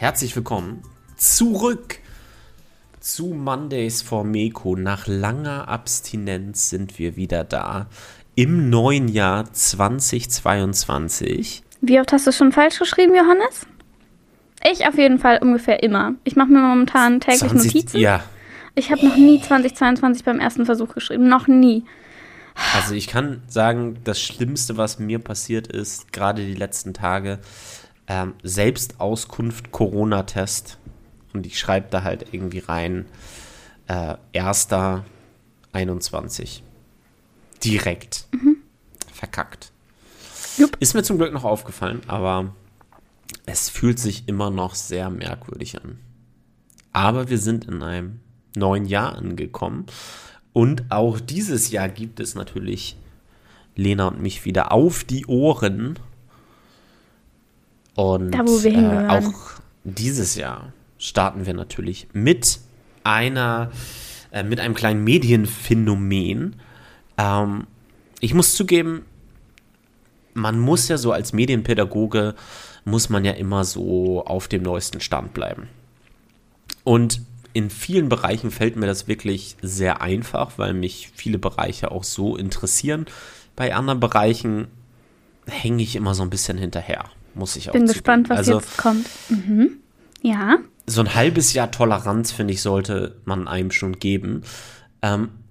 Herzlich willkommen zurück zu Mondays for Meko. Nach langer Abstinenz sind wir wieder da im neuen Jahr 2022. Wie oft hast du schon falsch geschrieben, Johannes? Ich auf jeden Fall ungefähr immer. Ich mache mir momentan täglich Notizen. Ja. Ich habe noch nie 2022 beim ersten Versuch geschrieben. Noch nie. Also ich kann sagen, das Schlimmste, was mir passiert ist, gerade die letzten Tage, Selbstauskunft Corona-Test. Und ich schreibe da halt irgendwie rein 1.21. Direkt. Mhm. Verkackt. Jupp. Ist mir zum Glück noch aufgefallen, aber es fühlt sich immer noch sehr merkwürdig an. Aber wir sind in einem neuen Jahr angekommen. Und auch dieses Jahr gibt es natürlich Lena und mich wieder auf die Ohren. Und da, wo wir hingehören. Auch dieses Jahr starten wir natürlich mit einem kleinen Medienphänomen. Ich muss zugeben, man muss ja so als Medienpädagoge, muss man ja immer so auf dem neuesten Stand bleiben. Und in vielen Bereichen fällt mir das wirklich sehr einfach, weil mich viele Bereiche auch so interessieren. Bei anderen Bereichen hänge ich immer so ein bisschen hinterher. Muss ich auch bin gespannt, was jetzt kommt. Mhm. Ja. So ein halbes Jahr Toleranz, finde ich, sollte man einem schon geben.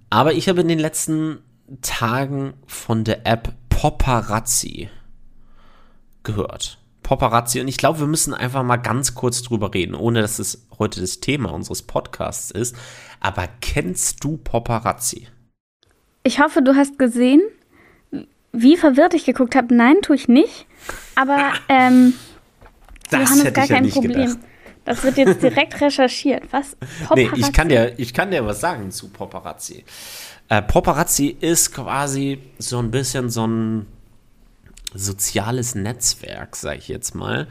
Aber ich habe in den letzten Tagen von der App Poparazzi gehört. Poparazzi. Und ich glaube, wir müssen einfach mal ganz kurz drüber reden, ohne dass es heute das Thema unseres Podcasts ist. Aber kennst du Poparazzi? Ich hoffe, du hast gesehen, wie verwirrt ich geguckt habe. Nein, tue ich nicht. Aber das Johannes, hätte ich gar kein Problem. Gedacht. Das wird jetzt direkt recherchiert. Was? Poparazzi? Nee, ich kann dir was sagen zu Poparazzi. Poparazzi ist quasi so ein bisschen so ein soziales Netzwerk, sage ich jetzt mal,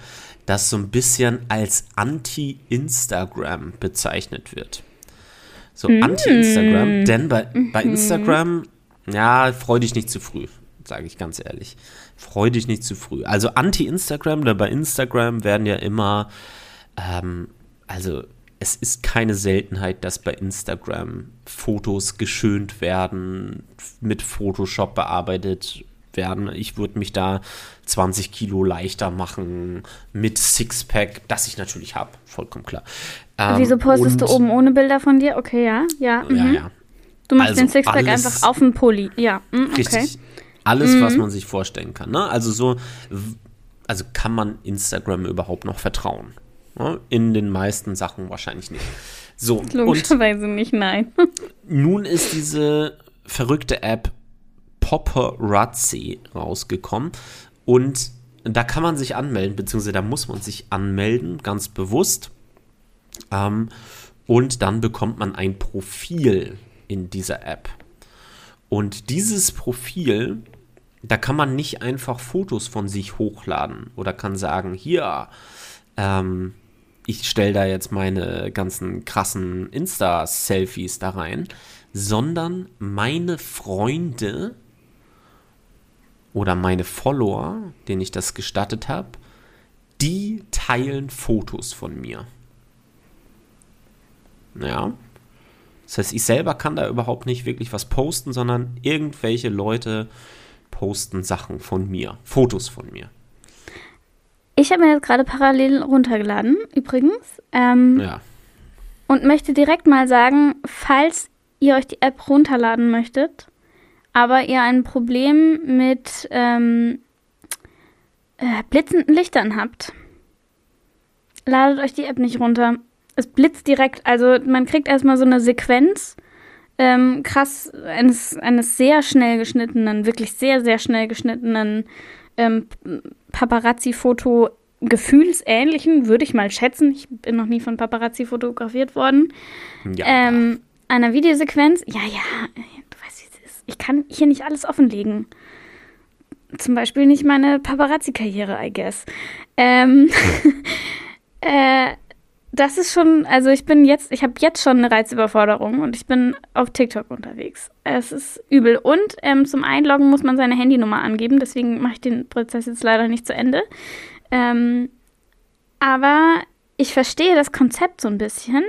das so ein bisschen als Anti-Instagram bezeichnet wird. So Anti-Instagram, denn bei Instagram, ja, freu dich nicht zu früh. Sage ich ganz ehrlich. Freu dich nicht zu früh. Also Anti-Instagram, denn bei Instagram werden ja immer, also es ist keine Seltenheit, dass bei Instagram Fotos geschönt werden, mit Photoshop bearbeitet werden. Ich würde mich da 20 Kilo leichter machen mit Sixpack, das ich natürlich habe, vollkommen klar. Wieso postest du oben ohne Bilder von dir? Okay, ja, ja. Ja. Du machst also den Sixpack einfach auf den Pulli. Ja, okay. Richtig. Alles, was man sich vorstellen kann. Ne? Also also kann man Instagram überhaupt noch vertrauen? Ne? In den meisten Sachen wahrscheinlich nicht. So, logischerweise nicht, nein. Nun ist diese verrückte App Poparazzi rausgekommen. Und da kann man sich anmelden, beziehungsweise da muss man sich anmelden, ganz bewusst. Und dann bekommt man ein Profil in dieser App. Und dieses Profil, da kann man nicht einfach Fotos von sich hochladen oder kann sagen, hier, ich stelle da jetzt meine ganzen krassen Insta-Selfies da rein, sondern meine Freunde oder meine Follower, denen ich das gestattet habe, die teilen Fotos von mir. Ja. Das heißt, ich selber kann da überhaupt nicht wirklich was posten, sondern irgendwelche Leute posten Sachen von mir, Fotos von mir. Ich habe mir jetzt gerade parallel runtergeladen, übrigens. Ja. Und möchte direkt mal sagen, falls ihr euch die App runterladen möchtet, aber ihr ein Problem mit blitzenden Lichtern habt, ladet euch die App nicht runter. Es blitzt direkt, also man kriegt erstmal so eine Sequenz, krass, eines sehr schnell geschnittenen, wirklich sehr, sehr schnell geschnittenen Paparazzi-Foto, gefühlsähnlichen, würde ich mal schätzen. Ich bin noch nie von Paparazzi fotografiert worden. Ja. Einer Videosequenz, ja, du weißt, wie es ist. Ich kann hier nicht alles offenlegen. Zum Beispiel nicht meine Paparazzi-Karriere, I guess. Das ist schon, also ich habe jetzt schon eine Reizüberforderung und ich bin auf TikTok unterwegs. Es ist übel. Und zum Einloggen muss man seine Handynummer angeben, deswegen mache ich den Prozess jetzt leider nicht zu Ende. Aber ich verstehe das Konzept so ein bisschen,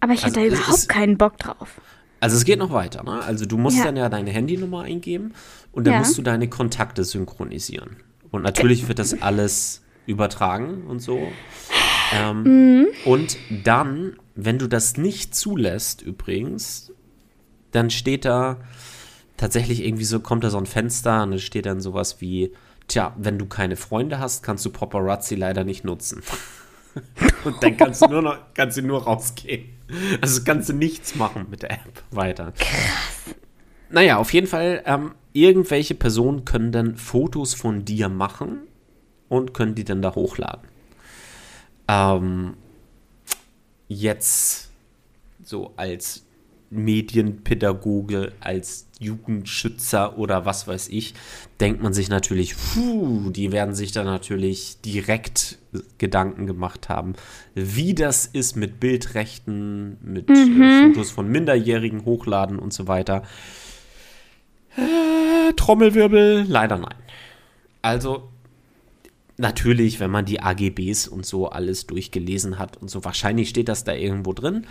aber ich hätte da überhaupt keinen Bock drauf. Also es geht noch weiter, ne? Also du musst dann ja deine Handynummer eingeben und dann musst du deine Kontakte synchronisieren. Und natürlich wird das alles übertragen und so. Und dann, wenn du das nicht zulässt übrigens, dann steht da tatsächlich irgendwie so, kommt da so ein Fenster und es steht dann sowas wie, tja, wenn du keine Freunde hast, kannst du Poparazzi leider nicht nutzen. Und dann kannst du nur rausgehen. Also kannst du nichts machen mit der App weiter. Krass. Naja, auf jeden Fall, irgendwelche Personen können dann Fotos von dir machen und können die dann da hochladen. Jetzt so als Medienpädagoge, als Jugendschützer oder was weiß ich, denkt man sich natürlich, die werden sich da natürlich direkt Gedanken gemacht haben, wie das ist mit Bildrechten, mit Fotos von Minderjährigen hochladen und so weiter. Trommelwirbel, leider nein. Also natürlich, wenn man die AGBs und so alles durchgelesen hat und so, wahrscheinlich steht das da irgendwo drin,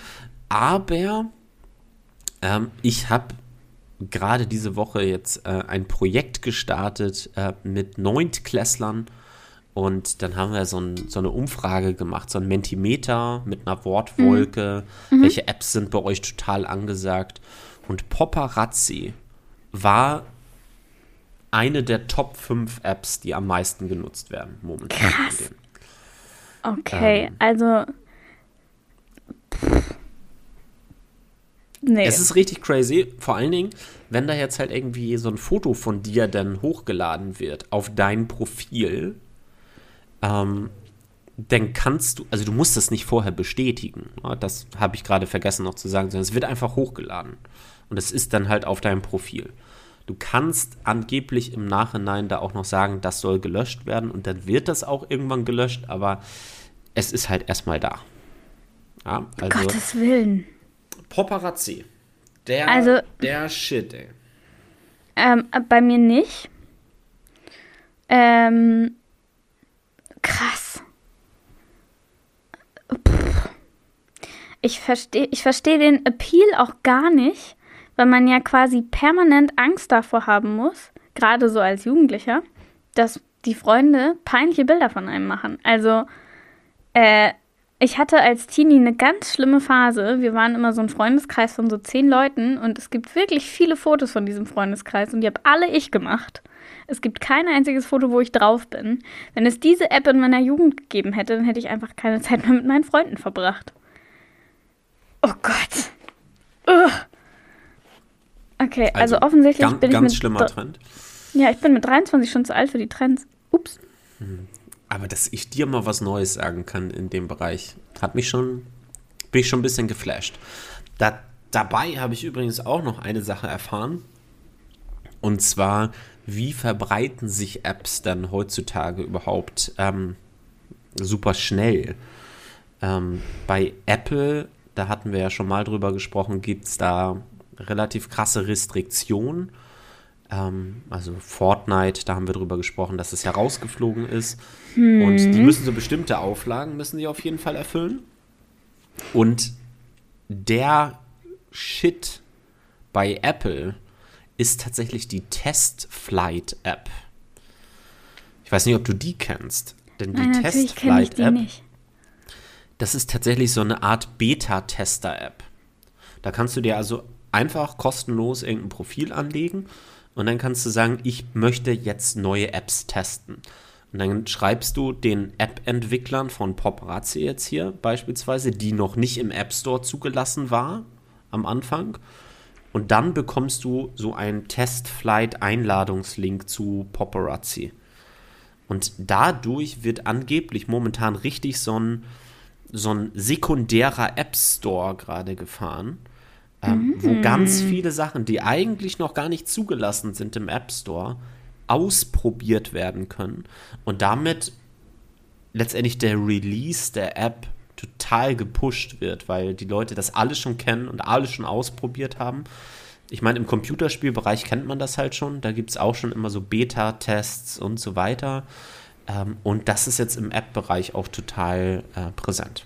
aber ich habe gerade diese Woche jetzt ein Projekt gestartet mit Neuntklässlern und dann haben wir so eine Umfrage gemacht, so ein Mentimeter mit einer Wortwolke, welche Apps sind bei euch total angesagt, und Poparazzi war eine der Top 5 Apps, die am meisten genutzt werden momentan. Krass. Okay, also nee. Es ist richtig crazy, vor allen Dingen, wenn da jetzt halt irgendwie so ein Foto von dir dann hochgeladen wird auf dein Profil, dann kannst du, also du musst das nicht vorher bestätigen, das habe ich gerade vergessen noch zu sagen, sondern es wird einfach hochgeladen und es ist dann halt auf deinem Profil. Du kannst angeblich im Nachhinein da auch noch sagen, das soll gelöscht werden und dann wird das auch irgendwann gelöscht, aber es ist halt erstmal da. Ja, also, um Gottes Willen. Poparazzi. Der Shit, ey. Bei mir nicht. Krass. Pff. Ich verstehe den Appeal auch gar nicht, weil man ja quasi permanent Angst davor haben muss, gerade so als Jugendlicher, dass die Freunde peinliche Bilder von einem machen. Also, ich hatte als Teenie eine ganz schlimme Phase. Wir waren immer so ein Freundeskreis von so 10 Leuten und es gibt wirklich viele Fotos von diesem Freundeskreis und die habe alle ich gemacht. Es gibt kein einziges Foto, wo ich drauf bin. Wenn es diese App in meiner Jugend gegeben hätte, dann hätte ich einfach keine Zeit mehr mit meinen Freunden verbracht. Oh Gott. Ugh. Okay, also offensichtlich bin ich mit... Ganz schlimmer Trend. Ja, ich bin mit 23 schon zu alt für die Trends. Ups. Aber dass ich dir mal was Neues sagen kann in dem Bereich, bin ich schon ein bisschen geflasht. Dabei habe ich übrigens auch noch eine Sache erfahren. Und zwar, wie verbreiten sich Apps dann heutzutage überhaupt super schnell? Bei Apple, da hatten wir ja schon mal drüber gesprochen, gibt es da relativ krasse Restriktionen. Also Fortnite, da haben wir drüber gesprochen, dass es ja rausgeflogen ist. Und die müssen so bestimmte Auflagen, müssen die auf jeden Fall erfüllen. Und der Shit bei Apple ist tatsächlich die TestFlight-App. Ich weiß nicht, ob du die kennst. Denn die TestFlight-App, das ist tatsächlich so eine Art Beta-Tester-App. Da kannst du dir also einfach kostenlos irgendein Profil anlegen und dann kannst du sagen, ich möchte jetzt neue Apps testen. Und dann schreibst du den App-Entwicklern von Poparazzi jetzt hier beispielsweise, die noch nicht im App Store zugelassen war am Anfang. Und dann bekommst du so einen Testflight-Einladungslink zu Poparazzi. Und dadurch wird angeblich momentan richtig so ein sekundärer App Store gerade gefahren, wo ganz viele Sachen, die eigentlich noch gar nicht zugelassen sind im App Store, ausprobiert werden können und damit letztendlich der Release der App total gepusht wird, weil die Leute das alles schon kennen und alles schon ausprobiert haben. Ich meine, im Computerspielbereich kennt man das halt schon, da gibt es auch schon immer so Beta-Tests und so weiter. Und das ist jetzt im App-Bereich auch total präsent.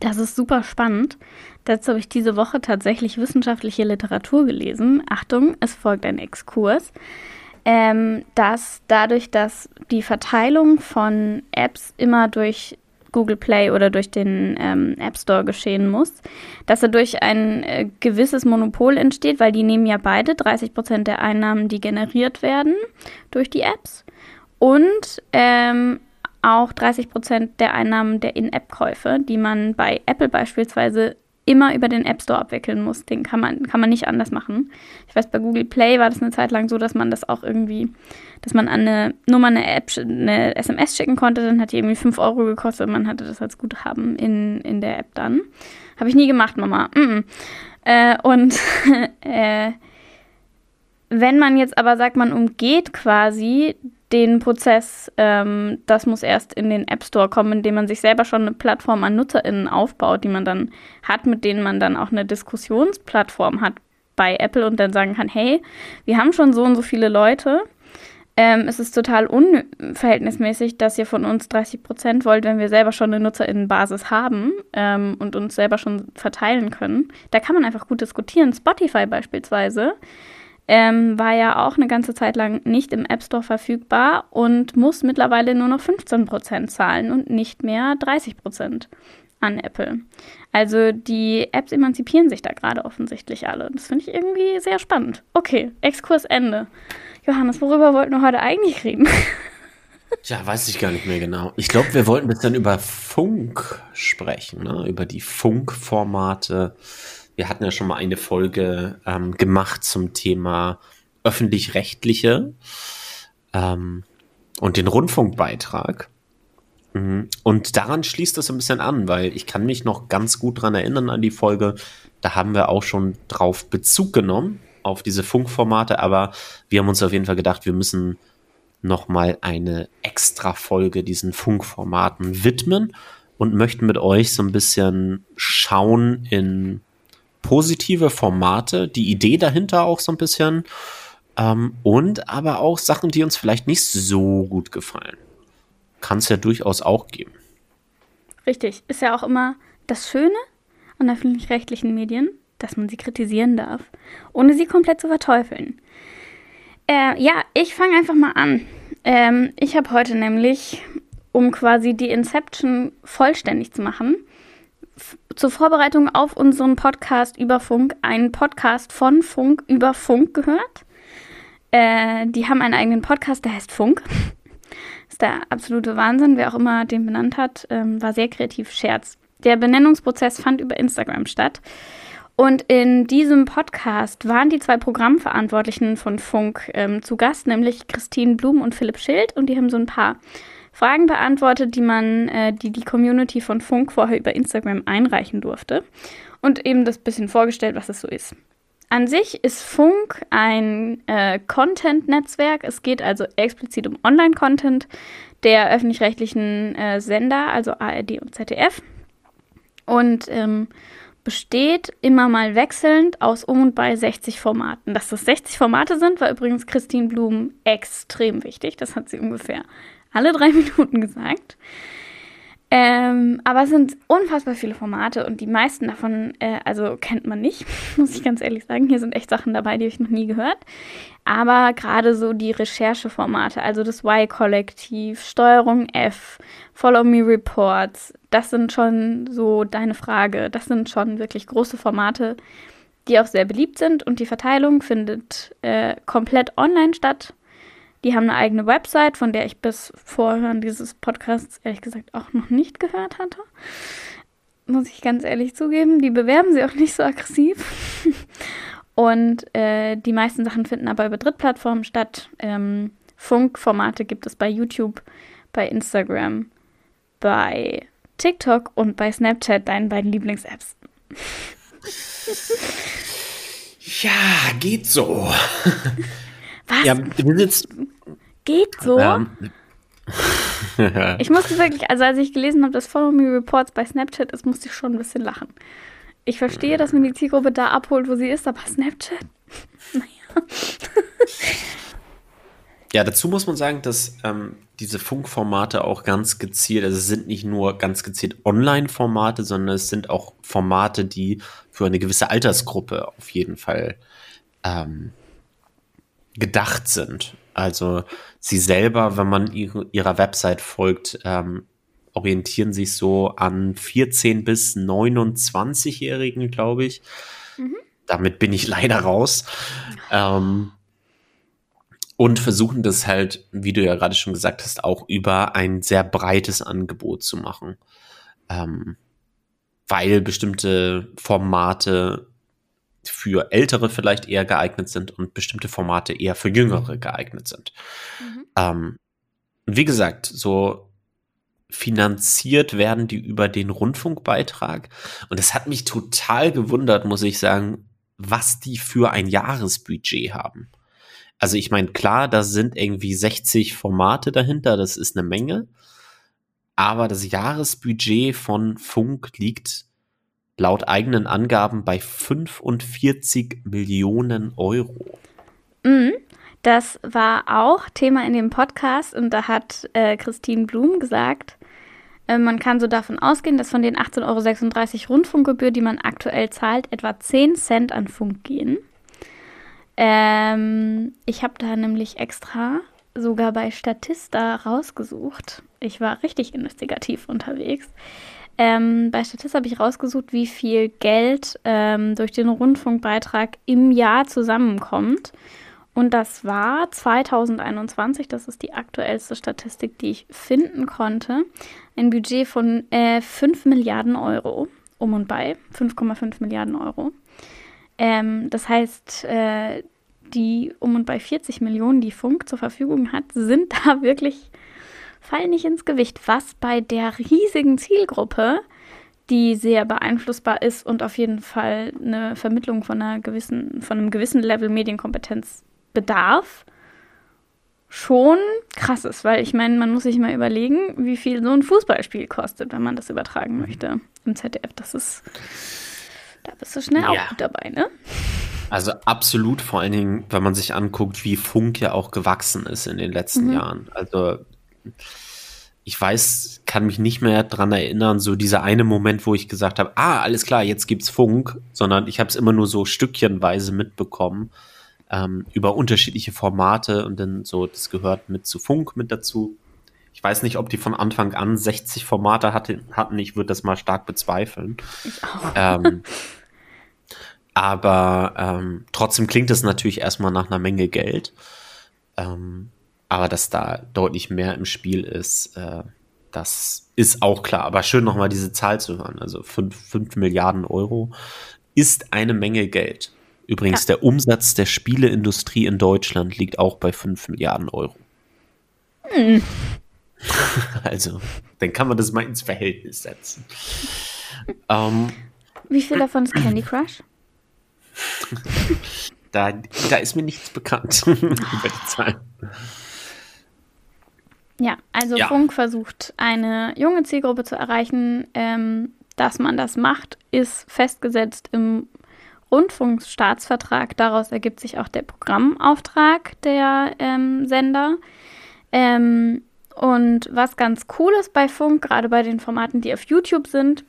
Das ist super spannend. Dazu habe ich diese Woche tatsächlich wissenschaftliche Literatur gelesen. Achtung, es folgt ein Exkurs. Dass dadurch, dass die Verteilung von Apps immer durch Google Play oder durch den App Store geschehen muss, dass dadurch ein gewisses Monopol entsteht, weil die nehmen ja beide 30% der Einnahmen, die generiert werden durch die Apps, und auch 30% der Einnahmen der In-App-Käufe, die man bei Apple beispielsweise immer über den App Store abwickeln muss. Den kann man nicht anders machen. Ich weiß, bei Google Play war das eine Zeit lang so, dass man das auch irgendwie, dass man an eine Nummer eine SMS schicken konnte, dann hat die irgendwie 5 € gekostet und man hatte das als Guthaben in der App dann. Habe ich nie gemacht, Mama. Wenn man jetzt aber sagt, man umgeht quasi den Prozess, das muss erst in den App Store kommen, indem man sich selber schon eine Plattform an NutzerInnen aufbaut, die man dann hat, mit denen man dann auch eine Diskussionsplattform hat bei Apple und dann sagen kann, hey, wir haben schon so und so viele Leute, es ist total unverhältnismäßig, dass ihr von uns 30% wollt, wenn wir selber schon eine NutzerInnenbasis haben und uns selber schon verteilen können. Da kann man einfach gut diskutieren. Spotify beispielsweise war ja auch eine ganze Zeit lang nicht im App Store verfügbar und muss mittlerweile nur noch 15% zahlen und nicht mehr 30% an Apple. Also die Apps emanzipieren sich da gerade offensichtlich alle. Das finde ich irgendwie sehr spannend. Okay, Exkurs Ende. Johannes, worüber wollten wir heute eigentlich reden? Ja, weiß ich gar nicht mehr genau. Ich glaube, wir wollten ein bisschen über Funk sprechen, ne? Über die Funkformate. Wir hatten ja schon mal eine Folge gemacht zum Thema öffentlich-rechtliche und den Rundfunkbeitrag. Und daran schließt das so ein bisschen an, weil ich kann mich noch ganz gut dran erinnern an die Folge. Da haben wir auch schon drauf Bezug genommen, auf diese Funkformate. Aber wir haben uns auf jeden Fall gedacht, wir müssen nochmal eine extra Folge diesen Funkformaten widmen und möchten mit euch so ein bisschen schauen in positive Formate, die Idee dahinter auch so ein bisschen und aber auch Sachen, die uns vielleicht nicht so gut gefallen. Kann es ja durchaus auch geben. Richtig. Ist ja auch immer das Schöne an öffentlich-rechtlichen Medien, dass man sie kritisieren darf, ohne sie komplett zu verteufeln. Ich fange einfach mal an. Ich habe heute nämlich, um quasi die Inception vollständig zu machen, zur Vorbereitung auf unseren Podcast über Funk einen Podcast von Funk über Funk gehört. Die haben einen eigenen Podcast, der heißt Funk. Ist der absolute Wahnsinn. Wer auch immer den benannt hat, war sehr kreativ. Scherz. Der Benennungsprozess fand über Instagram statt. Und in diesem Podcast waren die zwei Programmverantwortlichen von Funk zu Gast, nämlich Christine Blum und Philipp Schild. Und die haben so ein paar Fragen beantwortet, die Community von Funk vorher über Instagram einreichen durfte und eben das bisschen vorgestellt, was es so ist. An sich ist Funk ein Content-Netzwerk. Es geht also explizit um Online-Content der öffentlich-rechtlichen Sender, also ARD und ZDF, und besteht immer mal wechselnd aus um und bei 60 Formaten. Dass das 60 Formate sind, war übrigens Christine Blum extrem wichtig. Das hat sie ungefähr alle 3 Minuten gesagt. Aber es sind unfassbar viele Formate und die meisten davon kennt man nicht, muss ich ganz ehrlich sagen. Hier sind echt Sachen dabei, die habe ich noch nie gehört. Aber gerade so die Rechercheformate, also das Y-Kollektiv, STRG-F, Follow-me-Reports, das sind schon so deine Frage. Das sind schon wirklich große Formate, die auch sehr beliebt sind. Und die Verteilung findet komplett online statt. Die haben eine eigene Website, von der ich bis Vorhören dieses Podcasts ehrlich gesagt auch noch nicht gehört hatte. Muss ich ganz ehrlich zugeben. Die bewerben sie auch nicht so aggressiv. Und die meisten Sachen finden aber über Drittplattformen statt. Funkformate gibt es bei YouTube, bei Instagram, bei TikTok und bei Snapchat, deinen beiden Lieblings-Apps. Ja, geht so. Was? Ja, geht so? Ich musste wirklich, als ich gelesen habe, dass Follow-me-Reports bei Snapchat ist, musste ich schon ein bisschen lachen. Ich verstehe, dass man die Zielgruppe da abholt, wo sie ist, aber Snapchat? Naja. Ja, dazu muss man sagen, dass diese Funkformate auch ganz gezielt, also es sind nicht nur ganz gezielt Online-Formate, sondern es sind auch Formate, die für eine gewisse Altersgruppe auf jeden Fall gedacht sind. Also sie selber, wenn man ihrer Website folgt, orientieren sich so an 14- bis 29-Jährigen, glaube ich. Mhm. Damit bin ich leider raus. Und versuchen das halt, wie du ja gerade schon gesagt hast, auch über ein sehr breites Angebot zu machen. Weil bestimmte Formate für Ältere vielleicht eher geeignet sind und bestimmte Formate eher für Jüngere geeignet sind. Mhm. Wie gesagt, so finanziert werden die über den Rundfunkbeitrag. Und das hat mich total gewundert, muss ich sagen, was die für ein Jahresbudget haben. Also ich meine, klar, da sind irgendwie 60 Formate dahinter, das ist eine Menge, aber das Jahresbudget von Funk liegt laut eigenen Angaben bei 45 Millionen Euro. Das war auch Thema in dem Podcast und da hat Christine Blum gesagt, man kann so davon ausgehen, dass von den 18,36 € Rundfunkgebühr, die man aktuell zahlt, etwa 10 Cent an Funk gehen. Ich habe da nämlich extra sogar bei Statista rausgesucht. Ich war richtig investigativ unterwegs. Bei Statista habe ich rausgesucht, wie viel Geld durch den Rundfunkbeitrag im Jahr zusammenkommt. Und das war 2021, das ist die aktuellste Statistik, die ich finden konnte, ein Budget von 5 Milliarden Euro, um und bei 5,5 Milliarden Euro. Das heißt, die um und bei 40 Millionen, die Funk zur Verfügung hat, sind da wirklich, fallen nicht ins Gewicht, was bei der riesigen Zielgruppe, die sehr beeinflussbar ist und auf jeden Fall eine Vermittlung von einem gewissen Level Medienkompetenz bedarf, schon krass ist, weil ich meine, man muss sich mal überlegen, wie viel so ein Fußballspiel kostet, wenn man das übertragen möchte im ZDF. Das ist... Da bist du schnell auch gut dabei, ne? Also absolut, vor allen Dingen, wenn man sich anguckt, wie Funk ja auch gewachsen ist in den letzten Jahren. Also ich weiß, kann mich nicht mehr dran erinnern, so dieser eine Moment, wo ich gesagt habe, alles klar, jetzt gibt's Funk, sondern ich habe es immer nur so stückchenweise mitbekommen über unterschiedliche Formate und dann so, das gehört mit zu Funk mit dazu. Ich weiß nicht, ob die von Anfang an 60 Formate hatten. Ich würde das mal stark bezweifeln. Ich auch. Aber trotzdem klingt es natürlich erstmal nach einer Menge Geld. Aber dass da deutlich mehr im Spiel ist, das ist auch klar. Aber schön nochmal diese Zahl zu hören. Also 5 Milliarden Euro ist eine Menge Geld. Übrigens, der Umsatz der Spieleindustrie in Deutschland liegt auch bei 5 Milliarden Euro. Hm. Also, dann kann man das mal ins Verhältnis setzen. Wie viel davon ist Candy Crush? Da ist mir nichts bekannt über die Zahlen. Ja, also Funk versucht, eine junge Zielgruppe zu erreichen. Dass man das macht, ist festgesetzt im Rundfunkstaatsvertrag. Daraus ergibt sich auch der Programmauftrag der Sender. Und was ganz cool ist bei Funk, gerade bei den Formaten, die auf YouTube sind,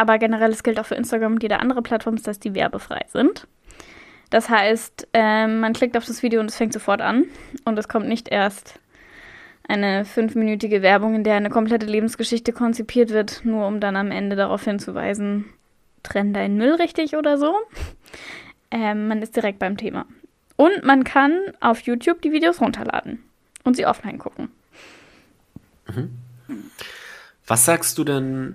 aber generell, es gilt auch für Instagram und jede andere Plattform, ist, dass die werbefrei sind. Das heißt, man klickt auf das Video und es fängt sofort an. Und es kommt nicht erst eine 5-minütige Werbung, in der eine komplette Lebensgeschichte konzipiert wird, nur um dann am Ende darauf hinzuweisen, trenn deinen Müll richtig oder so. Man ist direkt beim Thema. Und man kann auf YouTube die Videos runterladen. Und sie offline gucken. Was sagst du denn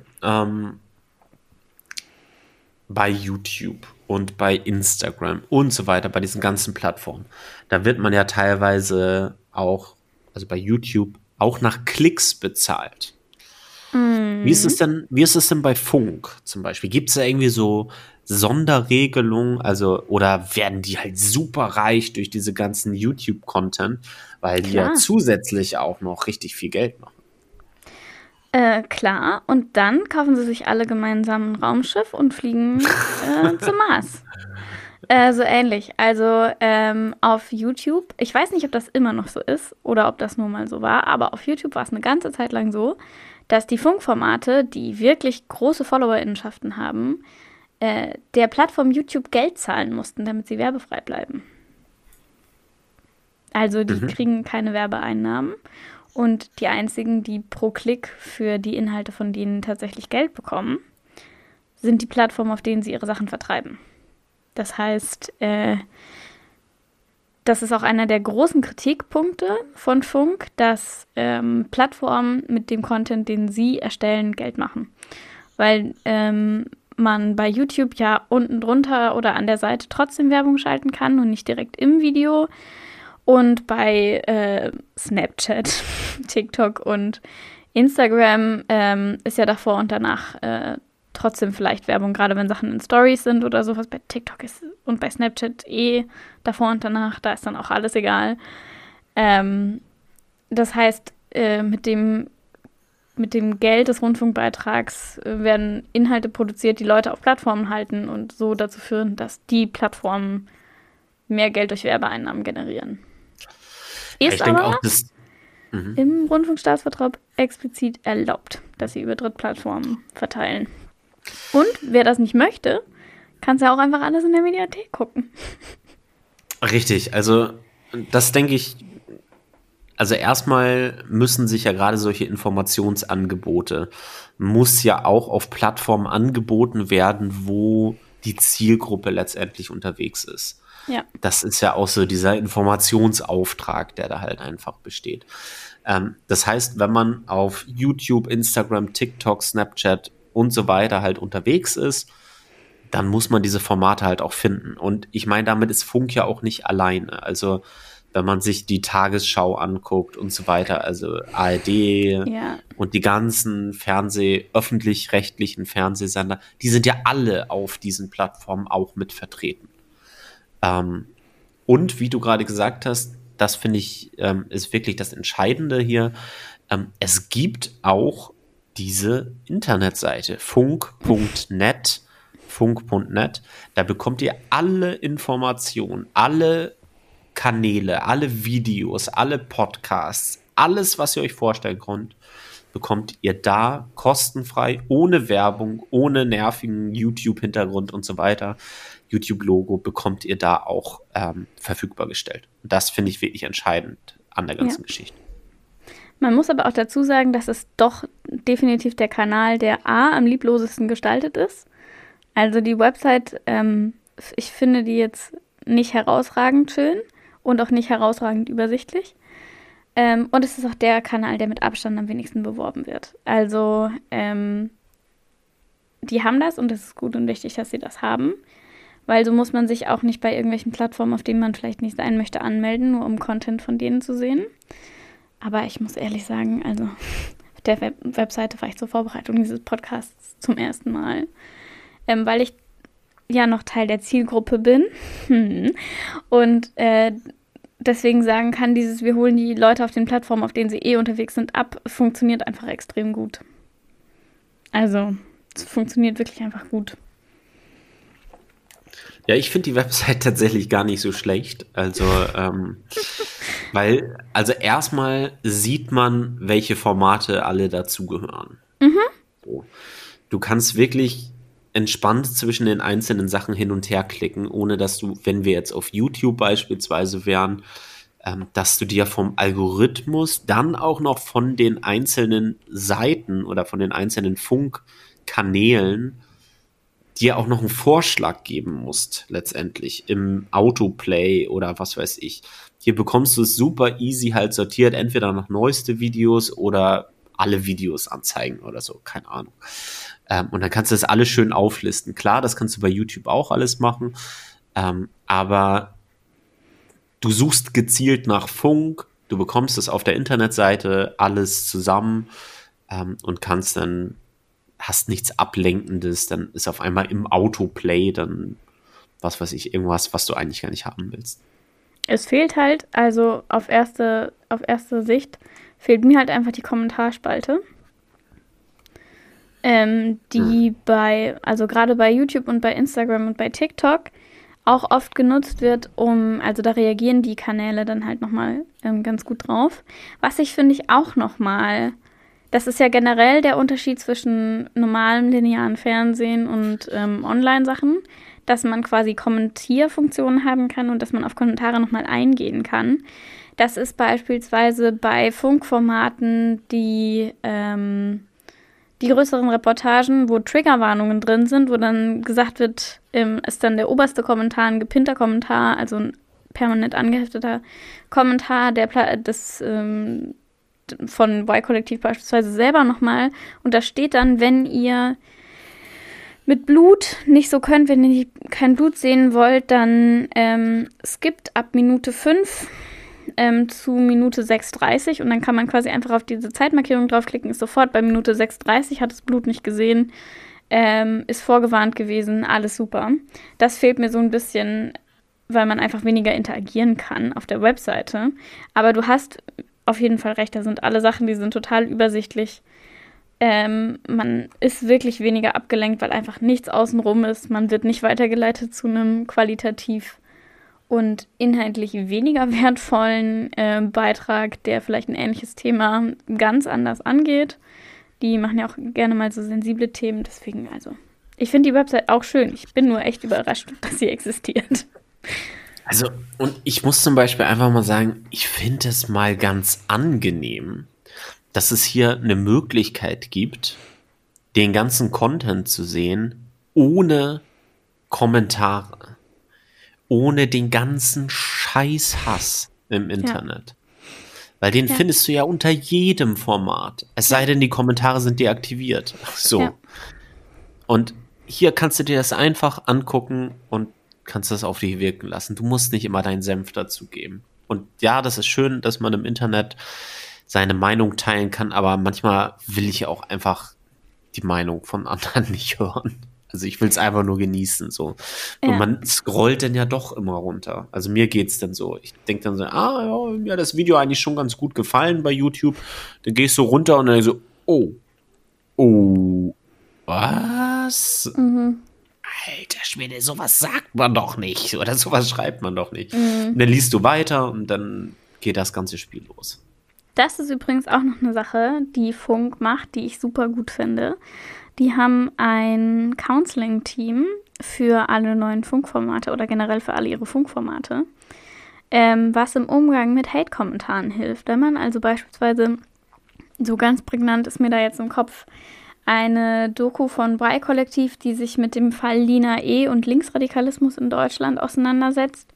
bei YouTube und bei Instagram und so weiter, bei diesen ganzen Plattformen? Da wird man ja teilweise auch, also bei YouTube, auch nach Klicks bezahlt. Wie ist es denn bei Funk zum Beispiel? Gibt es da irgendwie so Sonderregelungen, also, oder werden die halt super reich durch diese ganzen YouTube-Content, weil die ja zusätzlich auch noch richtig viel Geld machen? Klar, und dann kaufen sie sich alle gemeinsam ein Raumschiff und fliegen zum Mars. So ähnlich. Also auf YouTube, ich weiß nicht, ob das immer noch so ist oder ob das nur mal so war, aber auf YouTube war es eine ganze Zeit lang so, dass die Funkformate, die wirklich große FollowerInnenschaften haben, der Plattform YouTube Geld zahlen mussten, damit sie werbefrei bleiben. Also die kriegen keine Werbeeinnahmen und die einzigen, die pro Klick für die Inhalte von denen tatsächlich Geld bekommen, sind die Plattformen, auf denen sie ihre Sachen vertreiben. Das heißt, das ist auch einer der großen Kritikpunkte von Funk, dass Plattformen mit dem Content, den sie erstellen, Geld machen. Weil man bei YouTube ja unten drunter oder an der Seite trotzdem Werbung schalten kann und nicht direkt im Video. Und bei Snapchat, TikTok und Instagram ist ja davor und danach trotzdem vielleicht Werbung, gerade wenn Sachen in Stories sind oder so, was bei TikTok ist und bei Snapchat davor und danach, da ist dann auch alles egal. Das heißt, mit dem Geld des Rundfunkbeitrags werden Inhalte produziert, die Leute auf Plattformen halten und so dazu führen, dass die Plattformen mehr Geld durch Werbeeinnahmen generieren. Ist aber auch, im Rundfunkstaatsvertrag explizit erlaubt, dass sie über Drittplattformen verteilen. Und wer das nicht möchte, kann es ja auch einfach alles in der Mediathek gucken. Richtig, also das denke ich, also erstmal müssen sich ja gerade solche Informationsangebote, muss ja auch auf Plattformen angeboten werden, wo die Zielgruppe letztendlich unterwegs ist. Ja. Das ist ja auch so dieser Informationsauftrag, der da halt einfach besteht. Das heißt, wenn man auf YouTube, Instagram, TikTok, Snapchat und so weiter halt unterwegs ist, dann muss man diese Formate halt auch finden. Und ich meine, damit ist Funk ja auch nicht alleine. Also wenn man sich die Tagesschau anguckt und so weiter, also ARD und die ganzen öffentlich-rechtlichen Fernsehsender, die sind ja alle auf diesen Plattformen auch mit vertreten. Und wie du gerade gesagt hast, das finde ich, ist wirklich das Entscheidende hier. Es gibt auch diese Internetseite, funk.net, da bekommt ihr alle Informationen, alle Kanäle, alle Videos, alle Podcasts, alles, was ihr euch vorstellen könnt, bekommt ihr da kostenfrei, ohne Werbung, ohne nervigen YouTube-Hintergrund und so weiter. YouTube-Logo bekommt ihr da auch verfügbar gestellt. Und das finde ich wirklich entscheidend an der ganzen Geschichte. Man muss aber auch dazu sagen, dass es doch definitiv der Kanal, der am lieblosesten gestaltet ist. Also die Website, ich finde die jetzt nicht herausragend schön und auch nicht herausragend übersichtlich. Und es ist auch der Kanal, der mit Abstand am wenigsten beworben wird. Also die haben das und es ist gut und wichtig, dass sie das haben. Weil so muss man sich auch nicht bei irgendwelchen Plattformen, auf denen man vielleicht nicht sein möchte, anmelden, nur um Content von denen zu sehen. Aber ich muss ehrlich sagen, also auf der Webseite war ich zur Vorbereitung dieses Podcasts zum ersten Mal, weil ich ja noch Teil der Zielgruppe bin und deswegen sagen kann, wir holen die Leute auf den Plattformen, auf denen sie unterwegs sind, ab, funktioniert einfach extrem gut. Also es funktioniert wirklich einfach gut. Ja, ich finde die Website tatsächlich gar nicht so schlecht. Also, erstmal sieht man, welche Formate alle dazugehören. Mhm. So. Du kannst wirklich entspannt zwischen den einzelnen Sachen hin und her klicken, ohne dass du, wenn wir jetzt auf YouTube beispielsweise wären, dass du dir vom Algorithmus dann auch noch von den einzelnen Seiten oder von den einzelnen Funkkanälen dir auch noch einen Vorschlag geben musst, letztendlich im Autoplay oder was weiß ich. Hier bekommst du es super easy halt sortiert, entweder nach neueste Videos oder alle Videos anzeigen oder so, keine Ahnung. Und dann kannst du das alles schön auflisten. Klar, das kannst du bei YouTube auch alles machen, aber du suchst gezielt nach Funk, du bekommst es auf der Internetseite alles zusammen und kannst dann hast nichts Ablenkendes, dann ist auf einmal im Autoplay dann, was weiß ich, irgendwas, was du eigentlich gar nicht haben willst. Es fehlt halt, also auf erste Sicht fehlt mir halt einfach die Kommentarspalte, die bei, also gerade bei YouTube und bei Instagram und bei TikTok auch oft genutzt wird, also da reagieren die Kanäle dann halt nochmal ganz gut drauf. Was ich finde ich auch nochmal, das ist ja generell der Unterschied zwischen normalem linearen Fernsehen und Online-Sachen, dass man quasi Kommentierfunktionen haben kann und dass man auf Kommentare nochmal eingehen kann. Das ist beispielsweise bei Funkformaten, die größeren Reportagen, wo Triggerwarnungen drin sind, wo dann gesagt wird, ist dann der oberste Kommentar ein gepinnter Kommentar, also ein permanent angehefteter Kommentar, der von Y-Kollektiv beispielsweise selber nochmal. Und da steht dann, wenn ihr mit Blut nicht so könnt, wenn ihr kein Blut sehen wollt, dann skippt ab Minute 5 zu Minute 6:30 und dann kann man quasi einfach auf diese Zeitmarkierung draufklicken, ist sofort bei Minute 6:30, hat das Blut nicht gesehen, ist vorgewarnt gewesen, alles super. Das fehlt mir so ein bisschen, weil man einfach weniger interagieren kann auf der Webseite. Aber du hast auf jeden Fall recht, da sind alle Sachen, die sind total übersichtlich. Man ist wirklich weniger abgelenkt, weil einfach nichts außenrum ist. Man wird nicht weitergeleitet zu einem qualitativ und inhaltlich weniger wertvollen Beitrag, der vielleicht ein ähnliches Thema ganz anders angeht. Die machen ja auch gerne mal so sensible Themen, deswegen also. Ich finde die Website auch schön. Ich bin nur echt überrascht, dass sie existiert. Also, und ich muss zum Beispiel einfach mal sagen, ich finde es mal ganz angenehm, dass es hier eine Möglichkeit gibt, den ganzen Content zu sehen, ohne Kommentare. Ohne den ganzen Scheißhass im Internet. Ja. Weil den findest du ja unter jedem Format. Es sei denn, die Kommentare sind deaktiviert. So. Ja. Und hier kannst du dir das einfach angucken und kannst das auf dich wirken lassen. Du musst nicht immer deinen Senf dazugeben. Und ja, das ist schön, dass man im Internet seine Meinung teilen kann, aber manchmal will ich auch einfach die Meinung von anderen nicht hören. Also ich will es einfach nur genießen, so. Ja. Und man scrollt dann ja doch immer runter. Also mir geht's dann so. Ich denke dann so, mir hat das Video eigentlich schon ganz gut gefallen bei YouTube. Dann gehst du runter und dann so, was? Mhm. Alter Schwede, sowas sagt man doch nicht. Oder sowas schreibt man doch nicht. Mhm. Und dann liest du weiter und dann geht das ganze Spiel los. Das ist übrigens auch noch eine Sache, die Funk macht, die ich super gut finde. Die haben ein Counseling-Team für alle neuen Funkformate oder generell für alle ihre Funkformate, was im Umgang mit Hate-Kommentaren hilft. Wenn man also beispielsweise, so ganz prägnant ist mir da jetzt im Kopf, eine Doku von Y-Kollektiv, die sich mit dem Fall Lina E. und Linksradikalismus in Deutschland auseinandersetzt.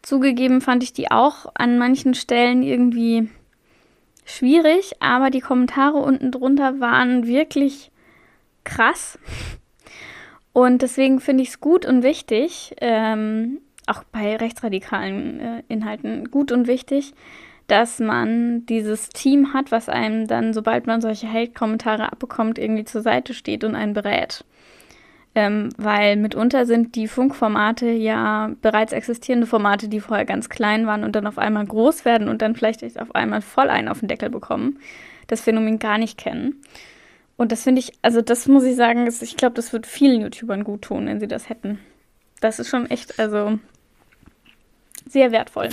Zugegeben fand ich die auch an manchen Stellen irgendwie schwierig, aber die Kommentare unten drunter waren wirklich krass. Und deswegen finde ich es gut und wichtig, auch bei rechtsradikalen Inhalten gut und wichtig, dass man dieses Team hat, was einem dann, sobald man solche Hate-Kommentare abbekommt, irgendwie zur Seite steht und einen berät. Weil mitunter sind die Funkformate ja bereits existierende Formate, die vorher ganz klein waren und dann auf einmal groß werden und dann vielleicht auf einmal voll einen auf den Deckel bekommen, das Phänomen gar nicht kennen. Und das finde ich, also das muss ich sagen, ich glaube, das wird vielen YouTubern gut tun, wenn sie das hätten. Das ist schon echt, also sehr wertvoll.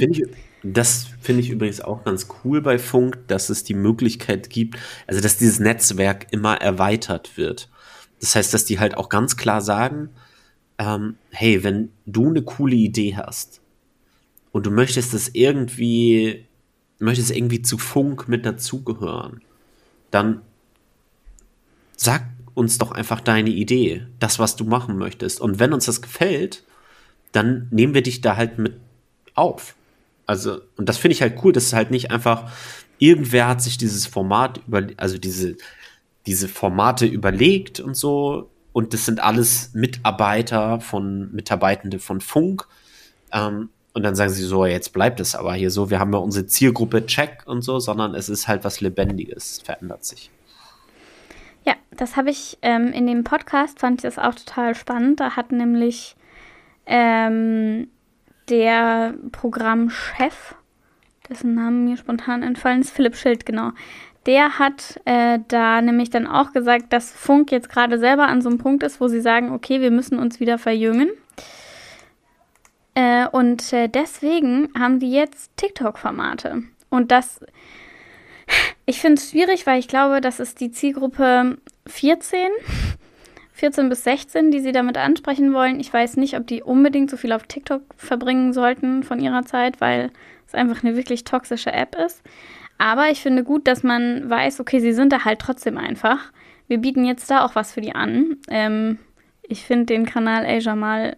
Das finde ich übrigens auch ganz cool bei Funk, dass es die Möglichkeit gibt, also dass dieses Netzwerk immer erweitert wird. Das heißt, dass die halt auch ganz klar sagen, hey, wenn du eine coole Idee hast und du möchtest das irgendwie, zu Funk mit dazugehören, dann sag uns doch einfach deine Idee, das, was du machen möchtest. Und wenn uns das gefällt, dann nehmen wir dich da halt mit auf. Also, und das finde ich halt cool, dass es halt nicht einfach, irgendwer hat sich dieses Format, diese Formate überlegt und so. Und das sind alles Mitarbeitende von Funk. Und dann sagen sie so, jetzt bleibt es aber hier so, wir haben ja unsere Zielgruppe check und so, sondern es ist halt was Lebendiges, verändert sich. Ja, das habe ich in dem Podcast, fand ich das auch total spannend. Da hat nämlich der Programmchef, dessen Namen mir spontan entfallen ist, Philipp Schild, genau. Der hat da nämlich dann auch gesagt, dass Funk jetzt gerade selber an so einem Punkt ist, wo sie sagen, okay, wir müssen uns wieder verjüngen. Und deswegen haben die jetzt TikTok-Formate. Und das, ich finde es schwierig, weil ich glaube, das ist die Zielgruppe 14 bis 16, die sie damit ansprechen wollen. Ich weiß nicht, ob die unbedingt so viel auf TikTok verbringen sollten von ihrer Zeit, weil es einfach eine wirklich toxische App ist. Aber ich finde gut, dass man weiß, okay, sie sind da halt trotzdem einfach. Wir bieten jetzt da auch was für die an. Ich finde den Kanal Asia mal,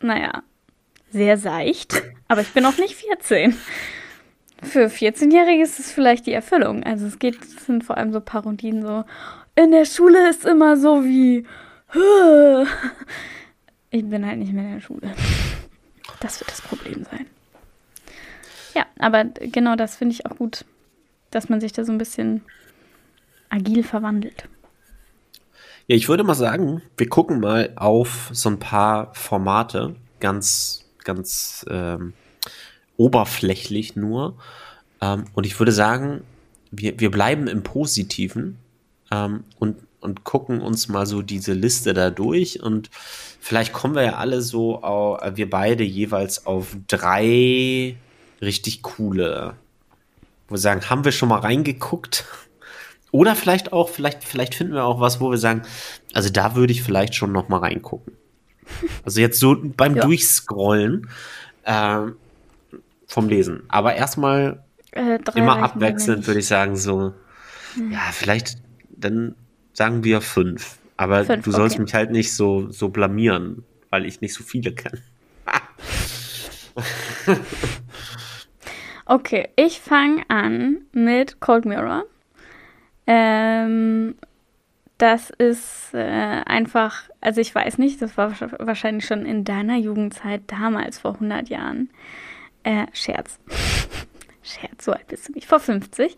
naja, sehr seicht. Aber ich bin auch nicht 14. Für 14-Jährige ist es vielleicht die Erfüllung. Also es sind vor allem so Parodien so, in der Schule ist immer so wie, ich bin halt nicht mehr in der Schule. Das wird das Problem sein. Ja, aber genau das finde ich auch gut, dass man sich da so ein bisschen agil verwandelt. Ja, ich würde mal sagen, wir gucken mal auf so ein paar Formate, ganz oberflächlich nur. Und ich würde sagen, wir bleiben im Positiven und gucken uns mal so diese Liste da durch. Und vielleicht kommen wir ja alle so, wir beide jeweils auf 3 richtig coole, wo wir sagen, haben wir schon mal reingeguckt? Oder vielleicht finden wir auch was, wo wir sagen, also da würde ich vielleicht schon noch mal reingucken. Also jetzt so beim Durchscrollen vom Lesen. Aber erstmal immer abwechselnd, würde ich sagen, so, ja, vielleicht, dann sagen wir 5. Aber 5, du sollst mich halt nicht so blamieren, weil ich nicht so viele kenne. Okay, ich fange an mit Cold Mirror. Das ist einfach, also ich weiß nicht, das war wahrscheinlich schon in deiner Jugendzeit damals, vor 100 Jahren. Scherz, so alt bist du nicht, vor 50.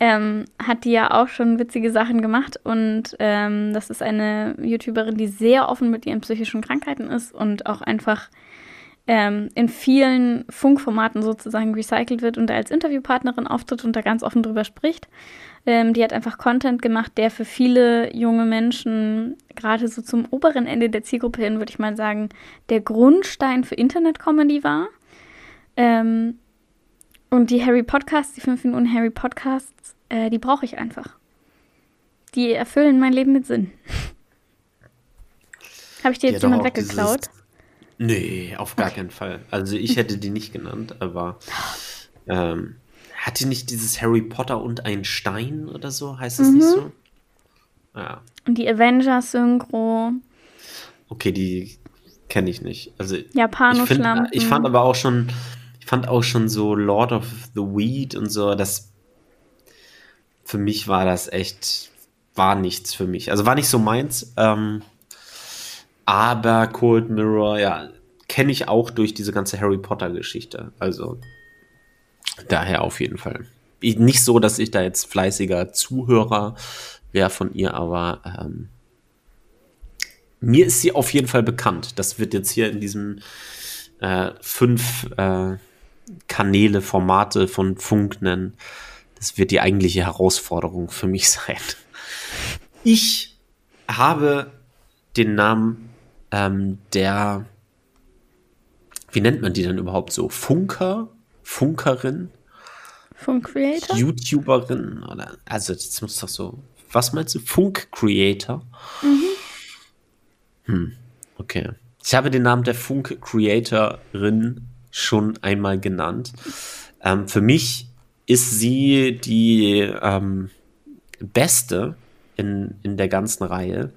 Hat die ja auch schon witzige Sachen gemacht und das ist eine YouTuberin, die sehr offen mit ihren psychischen Krankheiten ist und auch einfach in vielen Funkformaten sozusagen recycelt wird und als Interviewpartnerin auftritt und da ganz offen drüber spricht. Die hat einfach Content gemacht, der für viele junge Menschen, gerade so zum oberen Ende der Zielgruppe hin, würde ich mal sagen, der Grundstein für Internet-Comedy war. Und die die 5 Minuten Harry Podcasts, die brauche ich einfach. Die erfüllen mein Leben mit Sinn. Habe ich dir jetzt jemand weggeklaut? Nee, auf gar keinen Fall. Also ich hätte die nicht genannt, aber hat die nicht dieses Harry Potter und ein Stein oder so? Heißt das nicht so? Ja. Und die Avengers-Synchro. Okay, die kenne ich nicht. Also Japanoschlampen. Ich fand aber auch schon, so Lord of the Weed und so, das für mich war das echt, war nichts für mich. Also war nicht so meins, aber Cold Mirror, ja, kenne ich auch durch diese ganze Harry Potter-Geschichte. Also daher auf jeden Fall. Nicht so, dass ich da jetzt fleißiger Zuhörer wäre von ihr, aber mir ist sie auf jeden Fall bekannt. Das wird jetzt hier in diesem 5 Kanäle, Formate von Funk nennen. Das wird die eigentliche Herausforderung für mich sein. Ich habe den Namen der, wie nennt man die denn überhaupt so? Funkerin? Funk-Creator? YouTuberin? Oder, also das muss doch so, was meinst du? Funk-Creator? Okay. Ich habe den Namen der Funk-Creatorin schon einmal genannt. Für mich ist sie die Beste in der ganzen Reihe.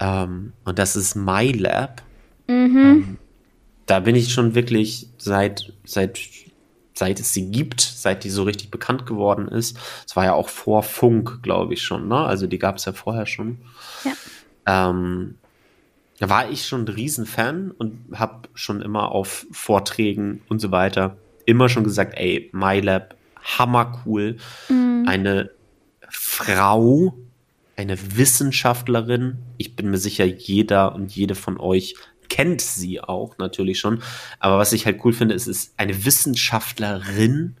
Und das ist MyLab. Da bin ich schon wirklich seit es sie gibt, seit die so richtig bekannt geworden ist. Es war ja auch vor Funk, glaube ich, schon, ne? Also die gab es ja vorher schon. Ja. Da war ich schon ein Riesenfan und habe schon immer auf Vorträgen und so weiter immer schon gesagt, ey, MyLab, hammercool. Eine Frau, eine Wissenschaftlerin, ich bin mir sicher, jeder und jede von euch kennt sie auch natürlich schon, aber was ich halt cool finde, es ist eine Wissenschaftlerin,